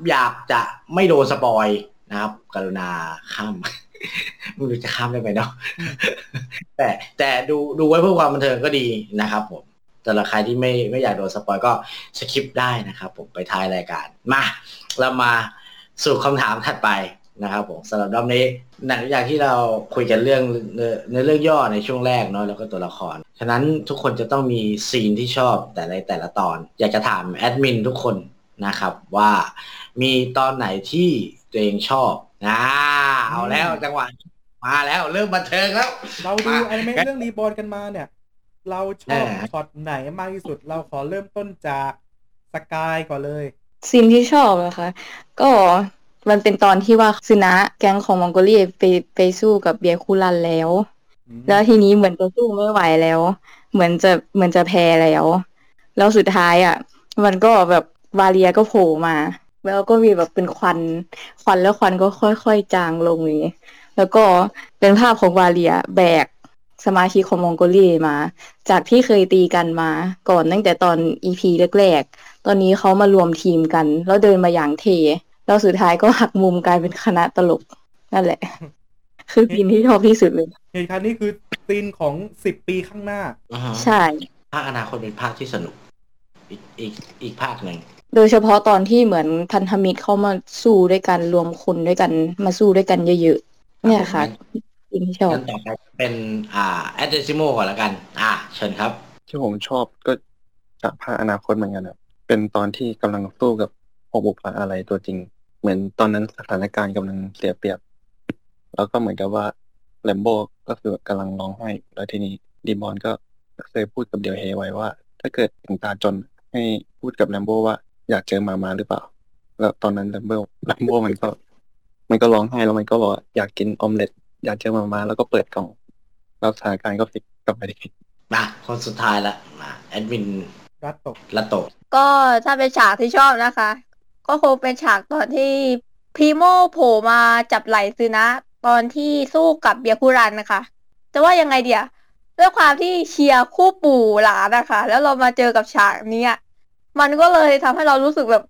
อยากจะไม่โดนสปอยนะครับกรุณาข้ามไม่รู้จะข้ามได้ไหมเนาะแต่ดูไว้เพื่อความบันเทิงก็ดีนะครับผมแต่ละใครที่ไม่อยากโดนสปอยก็สคิปได้นะครับผมไปท้ายรายการมาเรามาสู่คำถามถัดไปนะครับผมสำหรับรอบนี้หลังจากที่เราคุยกันเรื่องในเรื่องย่อในช่วงแรกเนาะแล้วก็ตัวละครฉะนั้นทุกคนจะต้องมีซีนที่ชอบแต่ในแต่ละตอนอยากจะถามแอดมินทุกคนนะครับว่ามีตอนไหนที่ตัวเองชอบเอาแล้วจังหวะมาแล้วเริ่มบันเทิงแล้วเราดูอนิเมะเรื่องรีบอร์นกันมาเนี่ยเราชอบช็อตไหนมากที่สุดเราขอเริ่มต้นจากสกายก่อนเลยซีนที่ชอบนะคะก็มันเป็นตอนที่ว่าซึนะแก๊งของมองโกเลียไปสู้กับเบียคูรันแล้วแล้วทีนี้เหมือนจะสู้ไม่ไหวแล้วเหมือนจะแพ้แล้วสุดท้ายอ่ะมันก็แบบวาเลียก็โผล่มาแล้วก็มีแบบเป็นควันแล้วควันก็ค่อยๆจางลงอย่างนี้แล้วก็เป็นภาพของวาเลียแบกสมาชิกของมองโกเลียมาจากที่เคยตีกันมาก่อนตั้งแต่ตอน EP แรกๆตอนนี้เขามารวมทีมกันแล้วเดินมาอย่างเท่แล้วสุดท้ายก็หักมุมกลายเป็นคณะตลกนั่นแหละคือซีนที่ชอบที่สุดเลยเหตุการณ์นี้คือ ธีมของ10ปีข้างหน้าใช่ภาคอนาคตเป็นภาคที่สนุกอีกภาคหนึ่งโดยเฉพาะตอนที่เหมือนพันธมิตรเข้ามาสู้ด้วยกันรวมคนด้วยกันมาสู้ด้วยกันเยอะๆเนี่ยค่ะทีมที่ชอบต่อไปเป็นDecimo ก่อนละกันเชิญครับที่ผมชอบก็จากภาคอนาคตเหมือนกันครับเป็นตอนที่กำลังสู้กับหกบุพอะไรตัวจริงเหมือนตอนนั้นสถานการณ์กำลังเสียเปรียบแล้วก็เหมือนกับว่าแลมโบก็คือกำลังร้องไห้แล้วทีนี้ดีมอนก็เคยพูดกับเดียวเฮไว้ว่าถ้าเกิดถึงตาจนให้พูดกับแลมโบว่าอยากเจอมาหรือเปล่าแล้วตอนนั้นแลมโบมันก็ร้องไห้แล้วมันก็บอกอยากกินออมเล็ตอยากเจอมาแล้วก็เปิดกล่องแล้วสถานการณ์ก็พลิกกลับไปได้มาคนสุดท้ายละมาแอดมินรัตโตะก็ถ้าเป็นฉากที่ชอบนะคะก็คงเป็นฉากตอนที่Primoโผล่มาจับไหล่ซึนะตอนที่สู้กับเบียคุรันนะคะจะว่ายังไงเดี๋ยวด้วยความที่เชียร์คู่ปู่หลานนะคะแล้วเรามาเจอกับฉากนี้มันก็เลยทำให้เรารู้สึกแบบ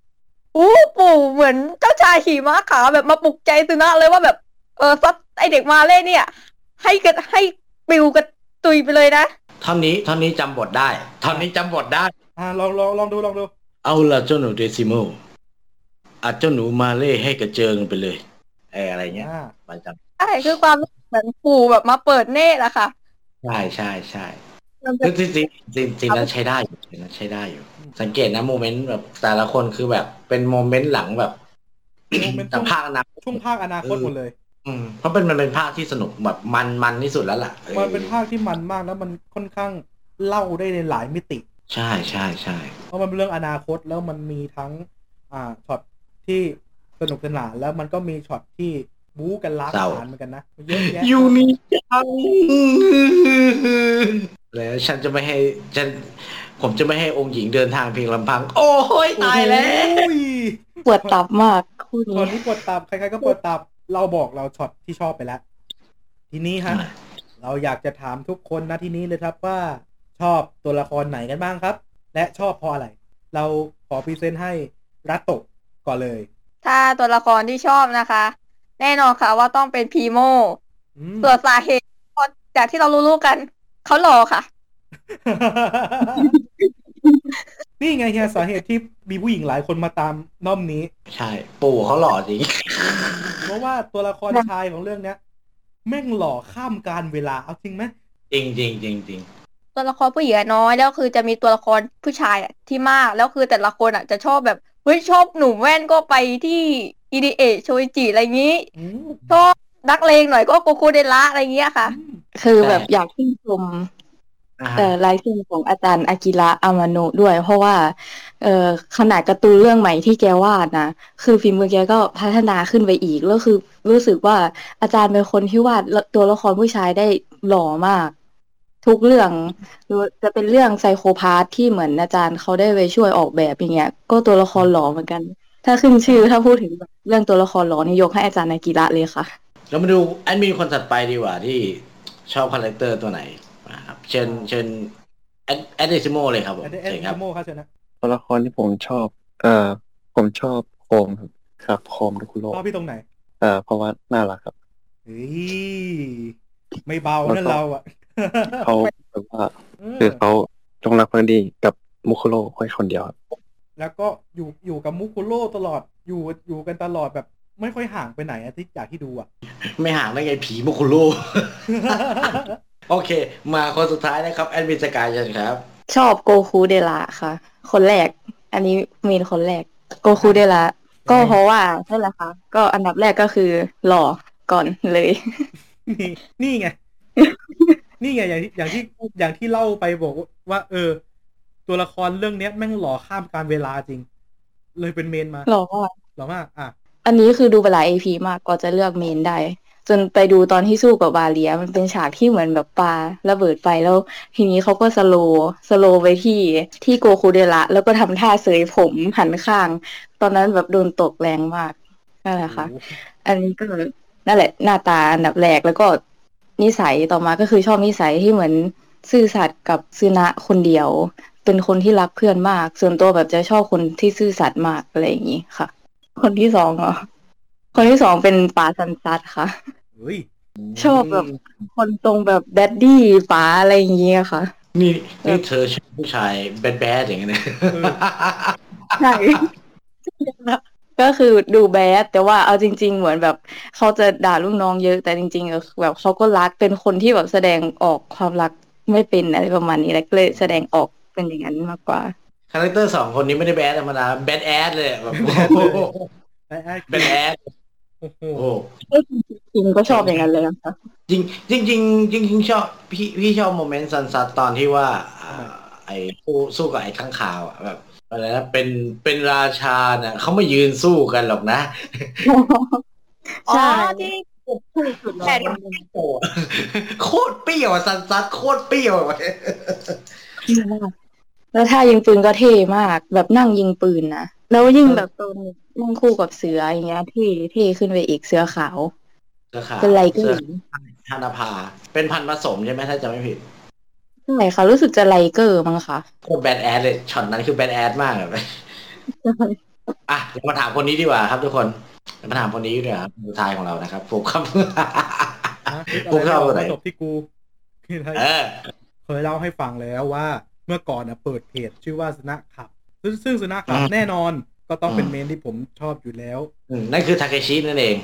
ปู่เหมือนเจ้าชายขี่ม้าขาวแบบมาปลุกใจซึนะเลยว่าแบบซัดไอเด็กมาเล่นเนี่ยให้ปิวกระตุยไปเลยนะเท่านี้จำบทได้ลองดูเอาละเจ้าหนูDecimoอาจเจ้าหนูมาเล่ให้กระเจิงไปเลยอะไรเงี้ยมันจำใช่คือความเหมือนปู่แบบมาเปิดเน่ละค่ะใช่คือจริงนั้นใช้ได้อยู่สังเกตนะโมเมนต์แบบแต่ละคนคือแบบเป็นโมเมนต์หลังแบบจากภาคอนาคตช่วงภาคอนาคตหมดเลยเพราะมันเป็นภาคที่สนุกแบบมันที่สุดแล้วล่ะมันเป็นภาคที่มันมากแล้วมันค่อนข้างเล่าได้ในหลายมิติใช่เพราะมันเป็นเรื่องอนาคตแล้วมันมีทั้งช็อตที่สนุกสนานแล้วมันก็มีช็อตที่บู๊กันล้างผ่านเหมือนกันนะเยอะแยะยูนิจังแล้วผมจะไม่ให้องค์หญิงเดินทางเพียงลำพังโอ้ยตายแล้วปวดตับมากคู่นี้ตอนนี้ปวดตับใครๆก็ปวดตับเราบอกเราช็อตที่ชอบไปแล้วทีนี้ฮะเราอยากจะถามทุกคนนะทีนี้เลยครับว่าชอบตัวละครไหนกันบ้างครับและชอบเพราะอะไรเราขอพรีเซนต์ให้รัตโตะก่อนเลยถ้าตัวละครที่ชอบนะคะแน่นอนค่ะว่าต้องเป็นPrimoส่วนสาเหตุจากที่เรารู้ๆกันเขาหล่อค่ะ นี่ไงเนี่ยสาเหตุที่มีผู้หญิงหลายคนมาตามน้อมนี้ใช่ปู่เขาหล่อจริง เพราะว่าตัวละครชายของเรื่องเนี้ยแม่งหล่อข้ามกาลเวลาเอาจริงไหมจริงตัวละครผู้หญิงน้อยแล้วคือจะมีตัวละครผู้ชายที่มากแล้วคือแต่ละคนอ่ะจะชอบแบบเฮ้ยชอบหนุ่มแว่นก็ไปที่ EDA โชยจิอะไรงี้ชอบนักเลงหน่อยก็Gokuderaอะไรเงี้ยค่ะคือแบบอยากชื่นชมลายเส้นของอาจารย์อากิระอามาโนะด้วยเพราะว่าขนาดการ์ตูนเรื่องใหม่ที่แกวาดนะคือฝีมือแกก็พัฒนาขึ้นไปอีกแล้วคือรู้สึกว่าอาจารย์เป็นคนที่วาดตัวละครผู้ชายได้หล่อมากทุกเรื่องจะเป็นเรื่องไซโคพาธที่เหมือนอาจารย์เขาได้ไปช่วยออกแบบอย่างเงี้ยก็ตัวละครหล่อเหมือนกันถ้าขึ้นชื่อถ้าพูดถึงเรื่องตัวละครหล่อนี่ยกให้อาจารย์อากิระเลยค่ะเรามาดูแอดมินคนถัดไปดีกว่าที่ชอบคาแรคเตอร์ตัวไหนครับเชิญDecimoเลยครับผมDecimoครับเชิญนะตัวละครที่ผมชอบผมชอบโคมครับโคมคุโร่ชอบพี่ตรงไหนเพราะว่าน่ารักครับเฮ้ยไม่เบานั่นเราอ่ะเขาแบบว่าคือเขาจงรักภักดีกับมุคุโร่แค่คนเดียวครับแล้วก็อยู่กับมุคุโร่ตลอดอยู่กันตลอดแบบไม่ค่อยห่างไปไหนอะที่จากที่ดูอะไม่ห่างได้ไงผีมุคุโร่ โอเคมาคนสุดท้ายนะครับแอดมินสกายจันครับชอบGokuderaค่ะคนแรกอันนี้เมนคนแรกGokuderaก็เพราะว่าใช่ละค่ะก็อันดับแรกก็คือหล่อก่อนเลยนี่ไงอย่างที่เล่าไปบอกว่าตัวละครเรื่องนี้แม่งหล่อข้ามกาลเวลาจริงเลยเป็นเมนมาหล่อมากอ่ะอันนี้คือดูเวลา AP มากกว่าจะเลือกเมนได้จนไปดูตอนที่สู้กับบาเลียมันเป็นฉากที่เหมือนแบบปาระเบิดไปแล้วทีนี้เขาก็สโลว์ไปที่Gokuderaแล้วก็ทำท่าเสยผมหันข้างตอนนั้นแบบโดนตกแรงมากนั่นแหละค่ะอันนี้ก็นั่นแหละหน้าตาอันดับแรกแล้วก็นิสัยต่อมาก็คือชอบนิสัยที่เหมือนซื่อสัตย์กับซึนะคนเดียวเป็นคนที่รักเพื่อนมากส่วนตัวแบบจะชอบคนที่ซื่อสัตย์มากอะไรอย่างนี้ค่ะคนที่สองเป็นป่าซันซัดค่ะเฮ้ย ชอบแบบคนตรงแบบแดดดี้ป๋าอะไรอย่างเงี้ยค่ะนี่เธอชอบผู้ชายแบดๆอย่างเงี้ยใช่ก็คือดูแบดแต่ว่าเอาจริงๆเหมือนแบบเขาจะด่าลูกน้องเยอะแต่จริงๆแบบเขาก็รักเป็นคนที่แบบแสดงออกความรักไม่เป็นอะไรประมาณนี้แล้วก็เลยแสดงออกเป็นอย่างนั้นมากกว่าคาแรคเตอร์2คนนี้ไม่ได้แบดธรรมดาแบดแอดเลยแบบแบดแอดโอ้โหจริงก็ชอบอย่างนั้นเลยนะคะจริงชอบพี่ชอบโมเมนต์สั้นๆตอนที่ว่าไอ้สู้กับไอ้ข้างข่าวแบบอะไรนะเป็นราชาเนี่ยเขาไม่ยืนสู้กันหรอกนะอ๋อที่แผนโคตรเปรี้ยวสั้นๆโคตรเปรี้ยวแล้วถ้ายิงปืนก็เท่มากแบบนั่งยิงปืนนะแล้วยิ่งแบบตอนนั่งคู่กับเสืออย่างเงี้ยเท่ขึ้นไปอีกเสือขาวเป็นไรเกินธนภาเป็นพันผสมใช่ไหมถ้าจะไม่ผิดใช่ค่ะรู้สึกจะไลเกอร์มั้งค่ะโคตรแบดแอดเลยช็อตนั้นคือแบดแอดมากเลยอ่ะมาถามคนนี้ดีกว่าครับทุกคนมาถามคนนี้ดีกว่าครับผู้ชายของเรานะครับผมครับผมเข้าอะไรจบที่กูเคยเล่าให้ฟังแล้วว่าเมื่อก่อนนะเปิดเพจชื่อว่าสนะขับซึ่งสนะขับแน่นอนก็ต้องเป็นเมนที่ผมชอบอยู่แล้วนั่นคือทาเคชินั่นเอง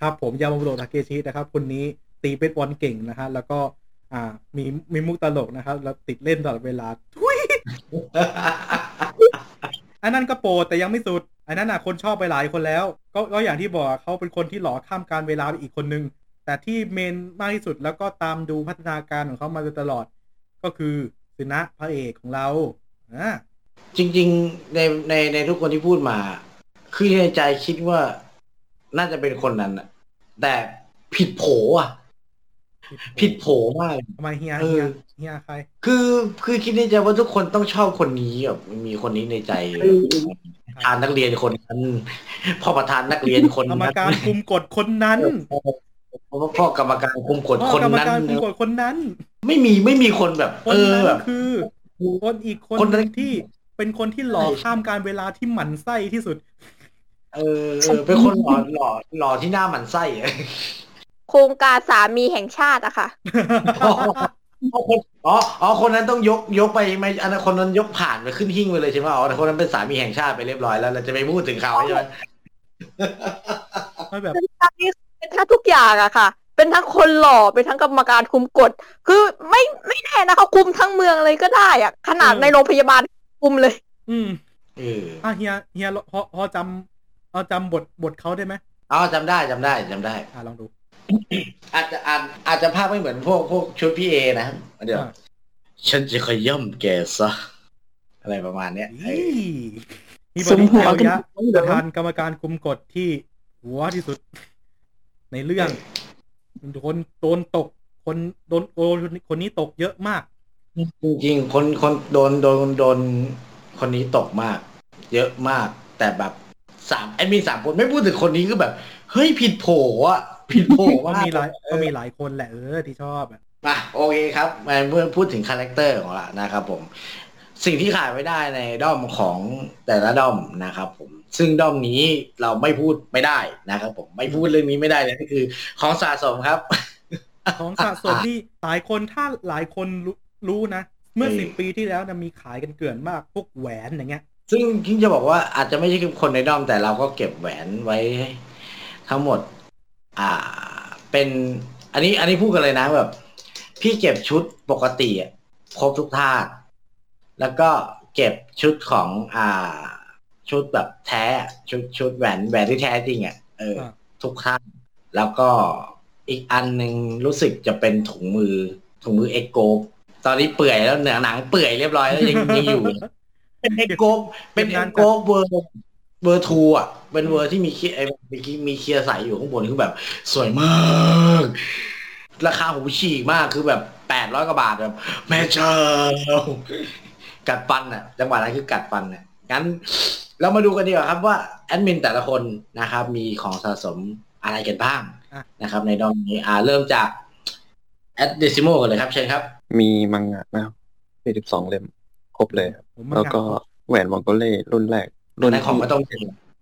ครับผมยามาบุโรทาเคชินะครับคนนี้ตีเบสบอลเก่งนะฮะแล้วก็มีมุกตลกนะครับแล้วติดเล่นตลอดเวลาทุย อันนั้นก็โปรแต่ยังไม่สุดอันนั้นน่ะคนชอบไปหลายคนแล้วก็อย่างที่บอกเขาเป็นคนที่หล่อข้ามการเวลาไปอีกคนนึงแต่ที่เมนมากที่สุดแล้วก็ตามดูพัฒนาการของเขามาตลอดก็คือสุนะพระเอกของเราจริงๆในทุกคนที่พูดมาคือในใจคิดว่าน่าจะเป็นคนนั้นแต่ผิดโผอ่ะผิดโผมากทำไมเฮียใครคือคิดในใจว่าทุกคนต้องชอบคนนี้แบบมีคนนี้ในใจประธานนักเรียนคนนั้นพ่อประธานนักเรียนคนนั้นกรรมการคุมกฎคนนั้นพ่อกรรมการคุมกฎคนนั้นไม่มีคนแบบแบบคือคนอีกคนนึงที่เป็นคนที่หล่อข้ามการเวลาที่หมั่นไส้ที่สุดเป็นคนหล่อที่หน้าหมั่นไส้โครงการสามีแห่งชาติอะค่ะอ๋อคนนั้นต้องยกไปไหมอันนั้นคนนั้นยกผ่านไปขึ้นหิ้งไปเลยใช่ไหมอ๋อแต่คนนั้นเป็นสามีแห่งชาติไปเรียบร้อยแล้วเราจะไปพูดถึงเขาใช่ไหมแบบเป็นทั้งทุกอย่างอะค่ะเป็นทั้งคนหล่อเป็นทั้งกรรมการคุมกฎคือไม่แน่นะเขาคุมทั้งเมืองเลยก็ได้อะขนาดในโรงพยาบาลคุมเลยเฮียพอจำบทเขาได้ไหมอ๋อจำได้ลองดูอาจจะภาพไม่เหมือนพวกชุดพี่เอนะเดี๋ยวฉันจะขย่ำแกซะอะไรประมาณเนี้ยนี่บริหารยะประธานกรรมการคุมกฎที่หัวที่สุดในเรื่องคนโดนตกคนโดนคนนี้ตกเยอะมากจริงๆคนโดนคนนี้ตกมากเยอะมากแต่แบบ3แอดมิน3คนไม่พูดถึงคนนี้คือแบบเฮ้ยผิดโผอ่ะผิดโผว่ามีหลายคนแหละที่ชอบอ่ะโอเคครับมาเมื่อพูดถึงคาแรคเตอร์ของละนะครับผมสิ่งที่ขาดไม่ได้ในด้อมของแต่ละด้อมนะครับผมซึ่งด้อมนี้เราไม่พูดไม่ได้นะครับผมไม่พูดเรื่องนี้ไม่ได้เลยก็คือของสะสมครับของสะสมนี่หลายคนถ้าหลายคนรู้นะเมื่อ10ปีที่แล้วนะมีขายกันเกลื่อนมากพวกแหวนอย่างเงี้ยซึ่งคิดจะบอกว่าอาจจะไม่ใช่คนในด้อมแต่เราก็เก็บแหวนไว้ทั้งหมดเป็นอันนี้พูดกันเลยนะแบบพี่เก็บชุดปกติครบทุกท่าแล้วก็เก็บชุดของชุดแบบแท้ชุดแหวนที่แท้จริงทุกท่าแล้วก็อีกอันนึงรู้สึกจะเป็นถุงมือเอ็กโกตอนนี้เปื่อยแล้วหนังเปื่อยเรียบร้อยแล้วยังอยู่เป็นเอ็กโกเป็นเอ็กโกเวอร์ทูอ่ะเป็นเวอร์ที่มีเคลียร์ใสอยู่ข้างบนคือแบบสวยมากราคาหูฉี่มากคือแบบ800กว่าบาทแบบแม่เจ้ากัดฟันอ่ะจังหวะนั้นคือกัดฟันเนี่ยงั้นเรามาดูกันดีกว่าครับว่าแอดมินแต่ละคนนะครับมีของสะสมอะไรกันบ้างนะครับในดอมนี้เริ่มจากแอด Decimo กันเลยครับเชิญครับมีมังงะนะครับ42เล่มครบเลยครับแล้วก็แหวนมองโกเล่รุ่นแรกในของก็ต้อง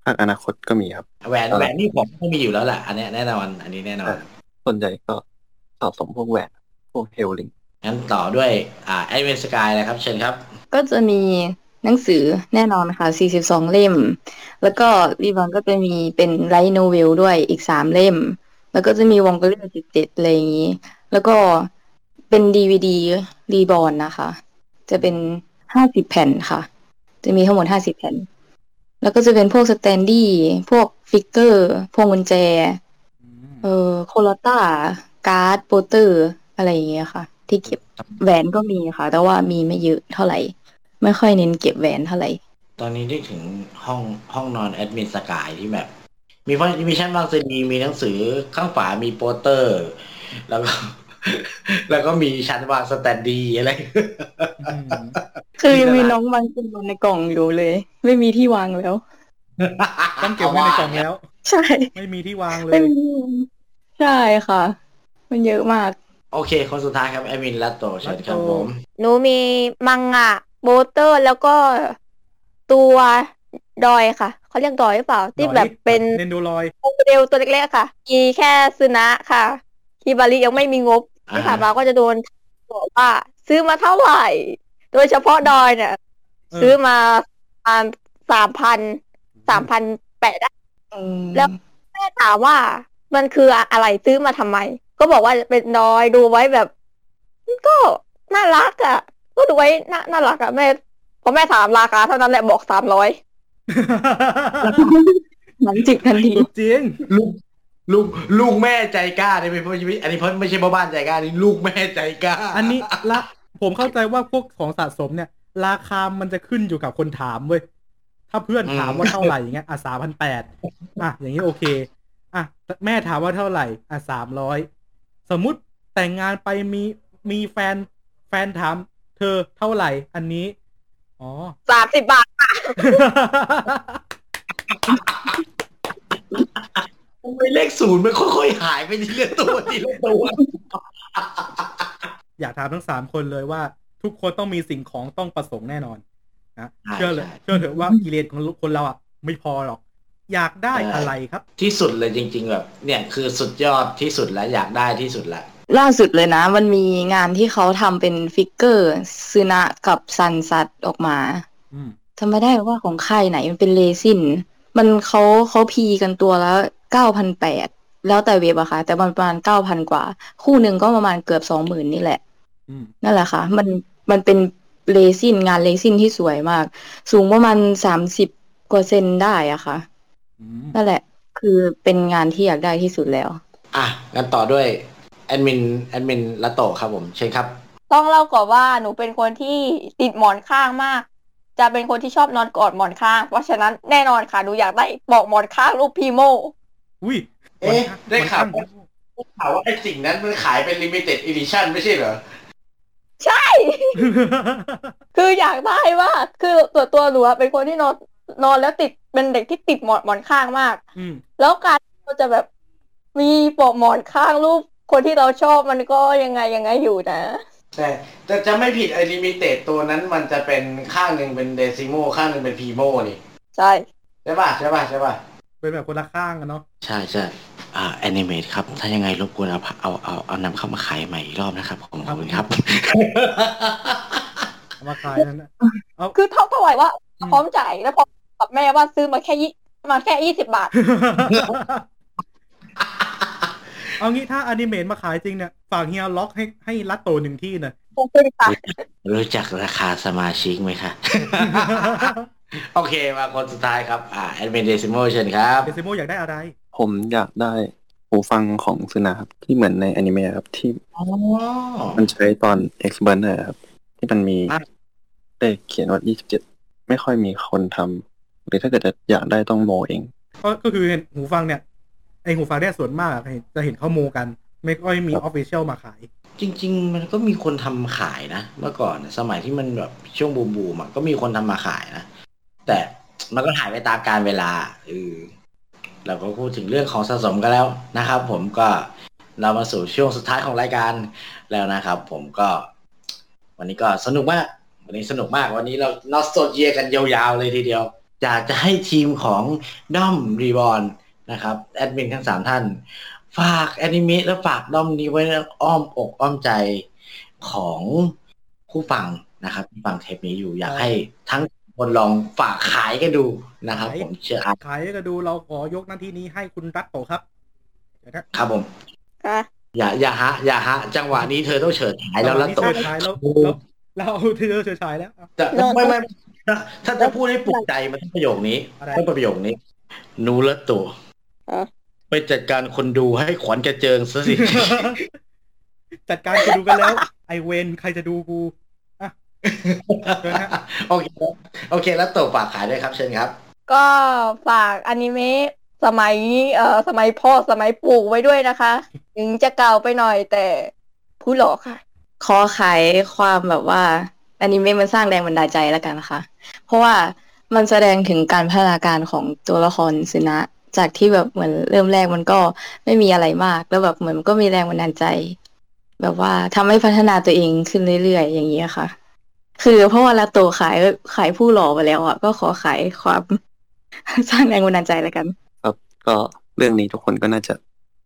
ภาคอนาคตก็มีครับแหวนนี่ผมก็มีอยู่แล้วแหละอันนี้แน่นอนส่วนใหญ่ก็ สะสมพวกแหวนพวกเฮลลิงงั้นต่อด้วยไอเวนสกายเลยครับเชิญครับก็จะมีหนังสือแน่นอนค่ะ42เล่มแล้วก็รีบอนก็จะมีเป็นไลท์โนเวลด้วยอีก3เล่มแล้วก็จะมีวงเกอร์17อะไรอย่างนี้แล้วก็เป็น DVD รีบอนนะคะจะเป็น50แผ่นค่ะจะมีทั้งหมด50แผ่นแล้วก็จะเป็นพวกสแตนดี้พวกฟิกเกอร์พวงกุญแจโคลอต้าการ์ดโปสเตอร์อะไรอย่างเงี้ยค่ะที่เก็บแหวนก็มีค่ะแต่ว่ามีไม่เยอะเท่าไหร่ไม่ค่อยเน้นเก็บแหวนเท่าไหร่ตอนนี้ได้ถึงห้องนอนแอดมินสกายที่แบบมีเพราะมีชั้นวางซีดีมีหนังสือข้างฝามีโปสเตอร์แล้วก็มีชั้นวางสแตนดี้อะไรคือมีน้องวางจำนวนในกล่องอยู่เลยไม่มีที่วางแล้วต้องเก็บไว้ในกล่องแล้วใช่ไม่มีที่วางเลยใช่ค่ะมันเยอะมากโอเคคนสุดท้ายครับแอดมินลัตโตใช่ครับผมหนูมีมังงะโบเตอร์แล้วก็ตัวดอยค่ะเขาเรียกดอยหรือเปล่าที่แบบเป็นเนนดูลอยโมเดลตัวเล็กๆค่ะมีแค่ซึนะค่ะฮิบาริยังไม่มีงบที่ผ่านมาก็จะโดนบอกว่าซื้อมาเท่าไหร่โดยเฉพาะดอยเนี่ยซื้อมา 3,800 ได้แล้วแม่ถามว่ามันคืออะไรซื้อมาทำไมก็บอกว่าเป็นดอยดูไว้แบบก็น่ารักอ่ะก็ดูไว้น่ารักอ่ะแม่พอแม่ถามราคาเท่านั้นแหละบอก300หลังจิกทันทีจริงลูกแม่ใจกล้าได้ไหมเพราะอันนี้เพราะไม่ใช่บ้านใจกล้านี่ลูกแม่ใจกล้าอันนี้ละผมเข้าใจว่าพวกของสะสมเนี่ยราคามันจะขึ้นอยู่กับคนถามเว้ยถ้าเพื่อนถามว่าเท่าไหร่อย่างเงี้ย 3,800 อ่ะอย่างงี้โอเคอ่ะแม่ถามว่าเท่าไหร่อ่ะ300สมมุติแต่งงานไปมีแฟนถามเธอเท่าไหร่อันนี้อ๋อ30 บาทค่ะทำไมเลข0มันค่อยๆหายไปทีละตัวอยากถามทั้ง3คนเลยว่าทุกคนต้องมีสิ่งของต้องประสงค์แน่นอนนะเชื่อเถอะว่ากิเลสของคนเราอ่ะไม่พอหรอกอยากได้อะไรครับที่สุดเลยจริงๆแบบเนี่ยคือสุดยอดที่สุดแล้วอยากได้ที่สุดแล้วล่าสุดเลยนะมันมีงานที่เขาทำเป็นฟิกเกอร์ซึนะกับซันซัตออกมาทำไม่ได้ว่าของค่ายไหนมันเป็นเรซินมันเขาพีกันตัวแล้ว 9,800 แล้วแต่เว็บอะค่ะแต่ประมาณ 9,000 กว่าคู่หนึ่งก็ประมาณเกือบ 20,000 นี่แหละนั่นแหละค่ะมันเป็นเรซินงานเรซินที่สวยมากสูงประมาณ 30% ได้อะค่ะนั่นแหละคือเป็นงานที่อยากได้ที่สุดแล้วอ่ะงั้นต่อด้วยแอดมินละโตครับผมเชิญครับต้องเล่าก่อนว่าหนูเป็นคนที่ติดหมอนข้างมากจะเป็นคนที่ชอบนอนกอดหมอนข้างเพราะฉะนั้นแน่นอนค่ะหนูอยากได้ปลอกหมอนข้างรูปPrimoอุ้ยได้ข่าวว่าไอ้สิ่งนั้นมันขายเป็น Limited Edition ไม่ใช่เหรอใช่ คืออยากได้มากคือตัวหนูเป็นคนที่นอนแล้วติดเป็นเด็กที่ติดหมอนข้างมากแล้วการเราจะแบบมีปลอกหมอนข้างรูปคนที่เราชอบมันก็ยังไงอยู่นะใช่แต่จะไม่ผิดไอ้ Limited ตัวนั้นมันจะเป็นข้างหนึ่งเป็น Decimo ข้างหนึ่งเป็น Primo นี่ใช่ป่ะเป็นแบบคนละข้างกันเนาะใช่ๆAnimate ครับถ้ายังไงรบกวนเอานำเข้ามาขายใหม่อีกรอบนะครับผมขอบคุณครับ มาขายนั่นนะเอาคือเท่าไหร่ว่าพร้อมจ่ายแล้วพอกับแม่ว่าซื้อมาแค่20 บาท เอางี้ถ้าอนิเมะมาขายจริงเนี่ยฝากเฮียล็อกให้รัดโตหนึ่งที่นะขอบคุณค่ะรู้จักราคาสมาชิกไหมคะ โอเคมาคนสุดท้ายครับแอดมินเดซิโมเชิญครับเดซิโมอยากได้อะไรผมอยากได้หูฟังของซึนะครับที่เหมือนในอนิเมะครับที่มันใช้ตอน X Burner ครับที่มันมีเลขเขียนว่า27ไม่ค่อยมีคนทำหรือถ้าเกิดอยากได้ต้องโมเองก็คือหูฟังเนี่ยไอหูฟังเนี่ยส่วนมากจะเห็นเขาโมกันไม่ค่อยมี official มาขายจริงๆมันก็มีคนทำขายนะเมื่อก่อนสมัยที่มันแบบช่วงบูมๆก็มีคนทำมาขายนะแต่มันก็หายไปตามกาลเวลาเราก็พูดถึงเรื่องของสะสมกันแล้วนะครับผมก็เรามาสู่ช่วงสุดท้ายของรายการแล้วนะครับผมก็วันนี้สนุกมากวันนี้เรานอสโตเจียกันยาวๆเลยทีเดียวอยากจะให้ทีมของด้อมรีบอร์นนะครับแอดมินทั้ง3ท่านฝ ฝากแอนิเมะและฝากด้อมนี้ไว้ในอ้อมอกอ้อมใจของผู้ฟังนะครับที่ฟังเทปนี้อยู่อยากให้ทั้งคนลองฝากขายกันดูนะครับผมเชื่อขายกันดูเราขอยกหน้าที่นี้ให้คุณรัตโตครับครับผมค่ะอย่าฮะจังหวะนี้เธอต้องเฉิดฉายแล้วรัตโตเราเธอเฉิดฉายแล้วไม่ถ้าจะพูดให้ปลุกใจมันต้องประโยคนี้ต้องประโยคนี้หนูรัตโตไปจัดการคนดูให้ขวัญกระเจิงซะสิจัดการคนดูกันแล้วไอเวนใครจะดูกูโอเคแล้วต่อฝากขายด้วยครับเชิญครับก็ฝากอนิเมะสมัยพ่อสมัยปู่ไว้ด้วยนะคะถึงจะเก่าไปหน่อยแต่ผู้หล่อค่ะขอขายความแบบว่าอนิเมะมันสร้างแรงบันดาลใจแล้วกันนะคะเพราะว่ามันแสดงถึงการพัฒนาการของตัวละครซึนะจากที่แบบเหมือนเริ่มแรกมันก็ไม่มีอะไรมากแล้วแบบเหมือนก็มีแรงบันดาลใจแบบว่าทำให้พัฒนาตัวเองขึ้นเรื่อยๆอย่างนี้ค่ะคือเพราะว่าละโตขายผู้หล่อไปแล้วอ่ะก็ขอขายความสร้างแรงบันดาลใจแล้วกันครับก็เรื่องนี้ทุกคนก็น่าจะ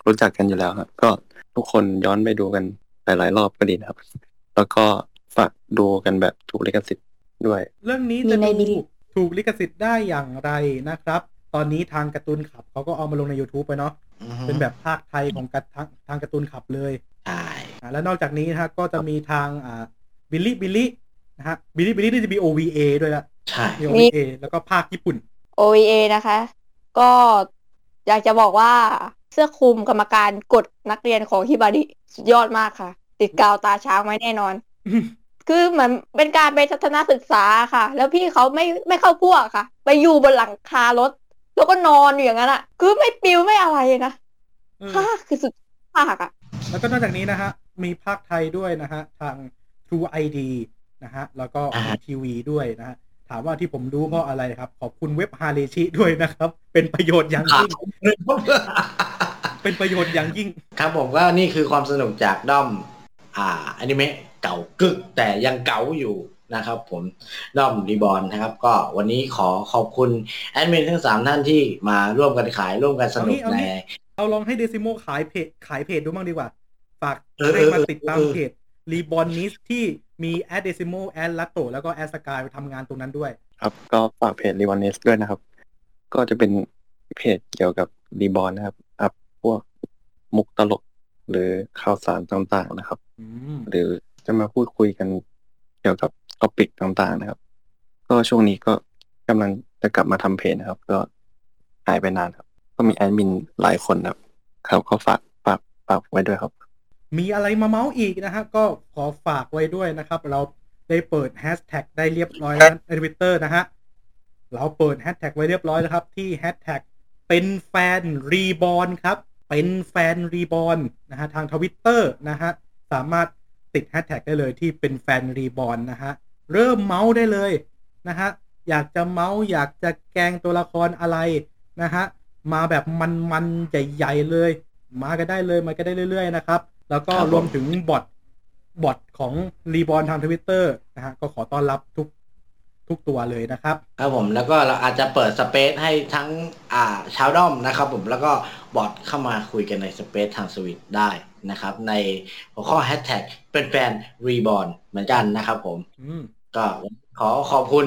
รู้จักกันอยู่แล้วครับก็ทุกคนย้อนไปดูกันหลายๆรอบก็ดีนะครับแล้วก็ฝากดูกันแบบถูกลิขสิทธิ์ด้วยเรื่องนี้จะดูถูกลิขสิทธิ์ได้อย่างไรนะครับตอนนี้ทางการ์ตูนขับเขาก็เอามาลงใน YouTube ไปเนาะ uh-huh. เป็นแบบภาคไทยของทางการ์ตูนขับเลยแล้วนอกจากนี้นะฮะก็จะมีทางบิลลี่นะฮะบิลลี่นี่จะมี OVA ด้วยละใช่ OVA แล้วก็ภาคญี่ปุ่น OVA นะคะก็อยากจะบอกว่าเสื้อคลุมกรรมการกดนักเรียนของฮิบาริสุดยอดมากค่ะติดกาวตาช้างไว้แน่นอน คือเหมือนเป็นการไปทัศนศึกษาค่ะแล้วพี่เขาไม่เข้าพวกค่ะไปอยู่บนหลังคารถแล้วก็นอนอยู่อย่างนั้นอ่ะคือไม่ปิวไม่อะไรนะค่ะคือสุดมากอ่ะแล้วก็นอกจากนี้นะฮะมีภาคไทยด้วยนะฮะทาง True ID นะฮะแล้วก็ทีวีด้วยนะฮะถามว่าที่ผมดูเพราะอะไรครับขอบคุณเว็บ harachi ด้วยนะครับเป็นประโยชน์อย่างยิ่ง เป็นประโยชน์อย่างยิ่งครับผมว่านี่คือความสนุกจากด้อมอนิเมะเก่ากึกแต่ยังเก่าอยู่นะครับผมด้อมรีบอร์นนะครับก็วันนี้ขอขอบคุณแอดมินทั้ง3ท่านที่มาร่วมกันขายร่วมกันสนุกในเอาลองให้ Decimo ขายเพจดูบ้างดีกว่าฝากให้มาติดตามเพจรีบอร์นนิสที่มี @Decimo @Latto แล้วก็ @Sky ไปทำงานตรงนั้นด้วยครับก็ฝากเพจรีบอร์นนิสด้วยนะครับก็จะเป็นเพจเกี่ยวกับรีบอร์นนะครับอัพพวกมุกตลกหรือข่าวสารต่างๆนะครับหรือจะมาพูดคุยกันเกี่ยวกับท็อปิกต่างๆนะครับก็ช่วงนี้ก็กำลังจะกลับมาทำเพจนะครับก็หายไปนานครับก็มีแอดมินหลายคนนะครับเขาก็ฝากไว้ด้วยครับมีอะไรมาเมาส์อีกนะฮะก็ขอฝากไว้ด้วยนะครับเราได้เปิดแฮชแท็กได้เรียบร้อยแล้วใน Twitter นะฮะเราเปิดแฮชแท็กไว้เรียบร้อยแล้วครับที่แฮชแท็กเป็นแฟนรีบอร์นครับเป็นแฟนรีบอร์นนะฮะทาง Twitter นะฮะสามารถติดแฮชแท็กได้เลยที่เป็นแฟนรีบอร์นนะฮะเริ่มเมาส์ได้เลยนะฮะอยากจะเมาส์อยากจะแกล้งตัวละครอะไรนะฮะมาแบบมันๆใหญ่ๆเลยมากันได้เลยมากันได้เรื่อยๆนะครับแล้วก็รวมถึงบอทของรีบอร์นทาง Twitter นะฮะก็ขอต้อนรับทุกตัวเลยนะครับครับผมแล้วก็เราอาจจะเปิดสเปซให้ทั้งชาวด้อมนะครับผมแล้วก็บอทเข้ามาคุยกันในสเปซทางสวิตได้นะครับในหัวข้อแฮชแท็กเป็นแฟนรีบอร์นเหมือนกันนะครับผมก็ขอขอบคุณ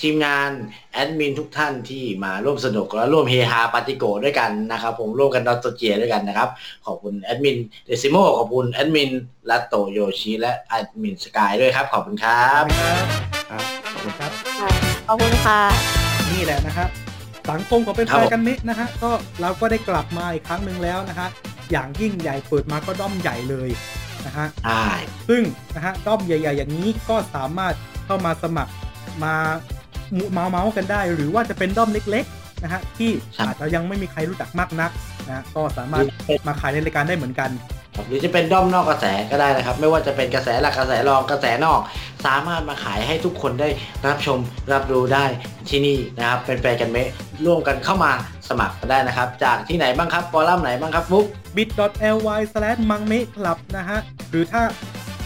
ทีมงานแอดมินทุกท่านที่มาร่วมสนุกและร่วมเฮฮาปาติโกด้วยกันนะครับผมร่วมกันดอตโตเจียด้วยกันนะครับขอบคุณแอดมินเดซิโมขอบคุณแอดมินลัตโตโยชิและแอดมินสกายด้วยครับขอบคุณครับขอบคุณครับขอบคุณค่ะนี่แหละนะครับสังคมของเป็นแฟนกันนิดนะฮะก็เราก็ได้กลับมาอีกครั้งนึงแล้วนะฮะอย่างยิ่งใหญ่เปิดมาก็ด้อมใหญ่เลยนะฮะซึ่งนะฮะด้อมใหญ่ๆอย่างนี้ก็สามารถเข้ามาสมัครมาเมาส์กันได้หรือว่าจะเป็นด้อมเล็กๆนะฮะที่อาจจะยังไม่มีใครรู้จักมากนักนะก็สามารถมาขายในรายการได้เหมือนกันหรือจะเป็นด้อมนอกกระแสก็ได้นะครับไม่ว่าจะเป็นกระแสหลักกระแสรองกระแสนอกสามารถมาขายให้ทุกคนได้รับชมรับรู้ได้ที่นี่นะครับเป็นแฟนกันเมะร่วมกันเข้ามาสมัครกันได้นะครับจากที่ไหนบ้างครับฟอรัมไหนบ้างครับบุ๊ก bit.ly/mangmeclub นะฮะหรือถ้า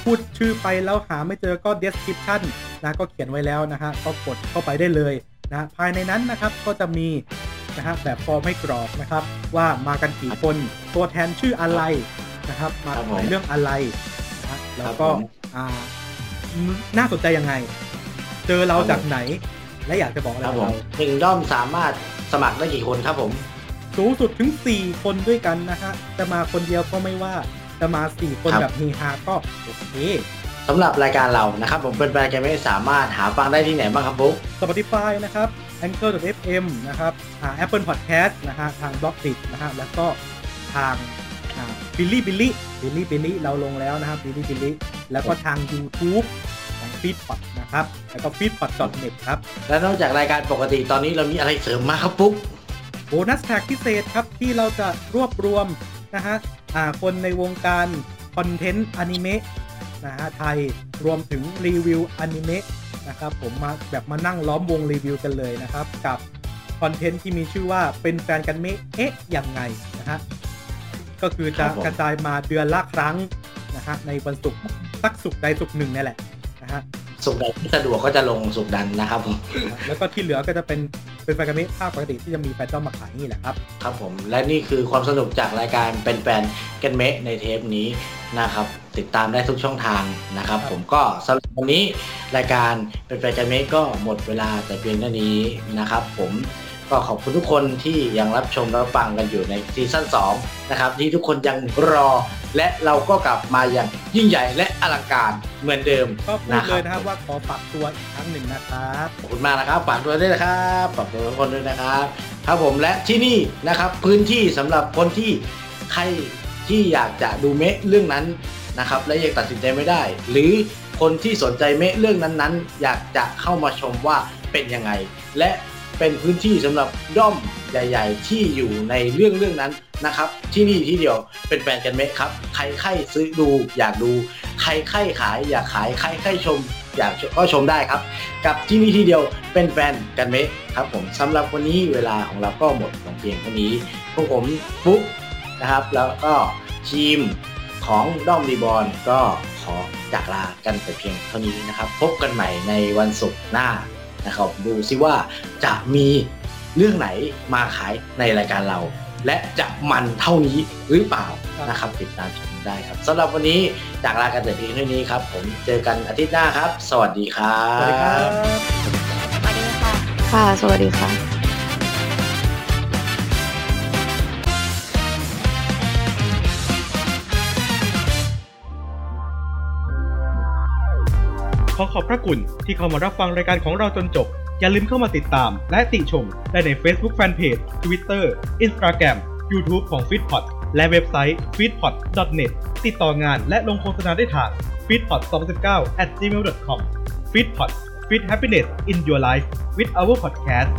พูดชื่อไปแล้วหาไม่เจอก็ description นะก็เขียนไว้แล้วนะฮะก็กดเข้าไปได้เลยนะภายในนั้นนะครับก็จะมี นะฮะแบบฟอร์มให้กรอกนะครับว่ามากันกี่คนตัวแทนชื่ออะไรนะครับมาขายเรื่องอะไรนะแล้วก็น่าสนใจยังไงเจอเราจากไหนและอยากจะบอกอะไรเราถึงด้อมสามารถสมัครได้กี่คนครับผมสูงสุดถึง4คนด้วยกันนะฮะจะมาคนเดียวก็ไม่ว่าจะมา4คนแบบเฮฮาก็โอเคสำหรับรายการเรานะครับผมเป็นรายการไม่สามารถหาฟังได้ที่ไหนบ้างครับบุ๊ค Spotify นะครับ Anchor.fm นะครับApple Podcast นะฮะทาง Blockdit นะฮะแล้วก็ทางBilibili เราลงแล้วนะครับ Bilibili แล้วก็ทาง YouTube ของ Feed Park นะครับแล้วก็ feedpark.net ครับและนอกจากรายการปกติตอนนี้เรามีอะไรเสริมมาครับบุ๊คโบนัสแท็กพิเศษครับที่เราจะรวบรวมนะฮะคนในวงการคอนเทนต์อนิเมะนะฮะไทยรวมถึงรีวิวอนิเมะนะครับผมมาแบบมานั่งล้อมวงรีวิวกันเลยนะครับกับคอนเทนต์ที่มีชื่อว่าเป็นแฟนกันเมะเอ๊ะยังไงนะฮะก็คือจะกระจายมาเดือนละครั้งนะฮะในวันศุกร์สักศุกร์ใดศุกร์หนึ่งนี่แหละนะฮะศุกร์ใดที่สะดวกก็จะลงศุกร์นั้นนะครับผมแล้วก็ที่เหลือก็จะเป็นแฟนกันเมะภาคปกติที่จะมีแฟนต้องมาขายนี่แหละครับครับผมและนี่คือความสนุกจากรายการเป็นแฟนกันเมะในเทปนี้นะครับติดตามได้ทุกช่องทางนะครับผมก็สำหรับวันนี้รายการเป็นแฟนกันเมะก็หมดเวลาแต่เพียงเท่านี้นะครับผมก็ขอบคุณทุกคนที่ยังรับชมรับฟังกันอยู่ในซีซั่น2นะครับที่ทุกคนยังรอและเราก็กลับมาอย่างยิ่งใหญ่และอลังการเหมือนเดิมก็พูดเลยนะครับว่าขอฝากตัวอีกครั้งหนึ่งนะครับขอบคุณมากนะครับฝากตัวด้วยนะครับฝากตัวทุกคนด้วยนะครับครับผมและที่นี่นะครับพื้นที่สำหรับคนที่ใครที่อยากจะดูเมะเรื่องนั้นนะครับและยังตัดสินใจไม่ได้หรือคนที่สนใจเมะเรื่องนั้นๆอยากจะเข้ามาชมว่าเป็นยังไงและเป็นพื้นที่สำหรับด้อมใหญ่ๆที่อยู่ในเรื่องนั้นนะครับที่นี่ที่เดียวเป็นแฟนกันเมะครับใครใครซื้อดูอยากดูใครใครขายอยากขายใครใครชมอยากก็ชมได้ครับกับที่นี่ที่เดียวเป็นแฟนกันเมะครับผมสำหรับวันนี้เวลาของเราก็หมดลงเพียงเท่านี้พวกผมปุ๊บนะครับแล้วก็ทีมของด้อมรีบอร์นก็ขอจากลากันแต่เพียงเท่านี้นะครับพบกันใหม่ในวันศุกร์หน้านะครับดูซิว่าจะมีเรื่องไหนมาขายในรายการเราและจะมันเท่านี้หรือเปล่านะครับติดตามชมได้ครับสำหรับวันนี้จากลากันแต่เพียงเท่านี้ครับผมเจอกันอาทิตย์หน้าครับสวัสดีครับสวัสดีครับค่ะสวัสดีค่ะขอขอบพระคุณที่เข้ามารับฟังรายการของเราจนจบอย่าลืมเข้ามาติดตามและติชมได้ใน Facebook Fanpage Twitter Instagram YouTube ของ Feedpod และเว็บไซต์ feedpod.net ติดต่องานและลงโฆษณาได้ทาง feedpod2019@gmail.com Feedpod Feed Happiness in Your Life with our podcast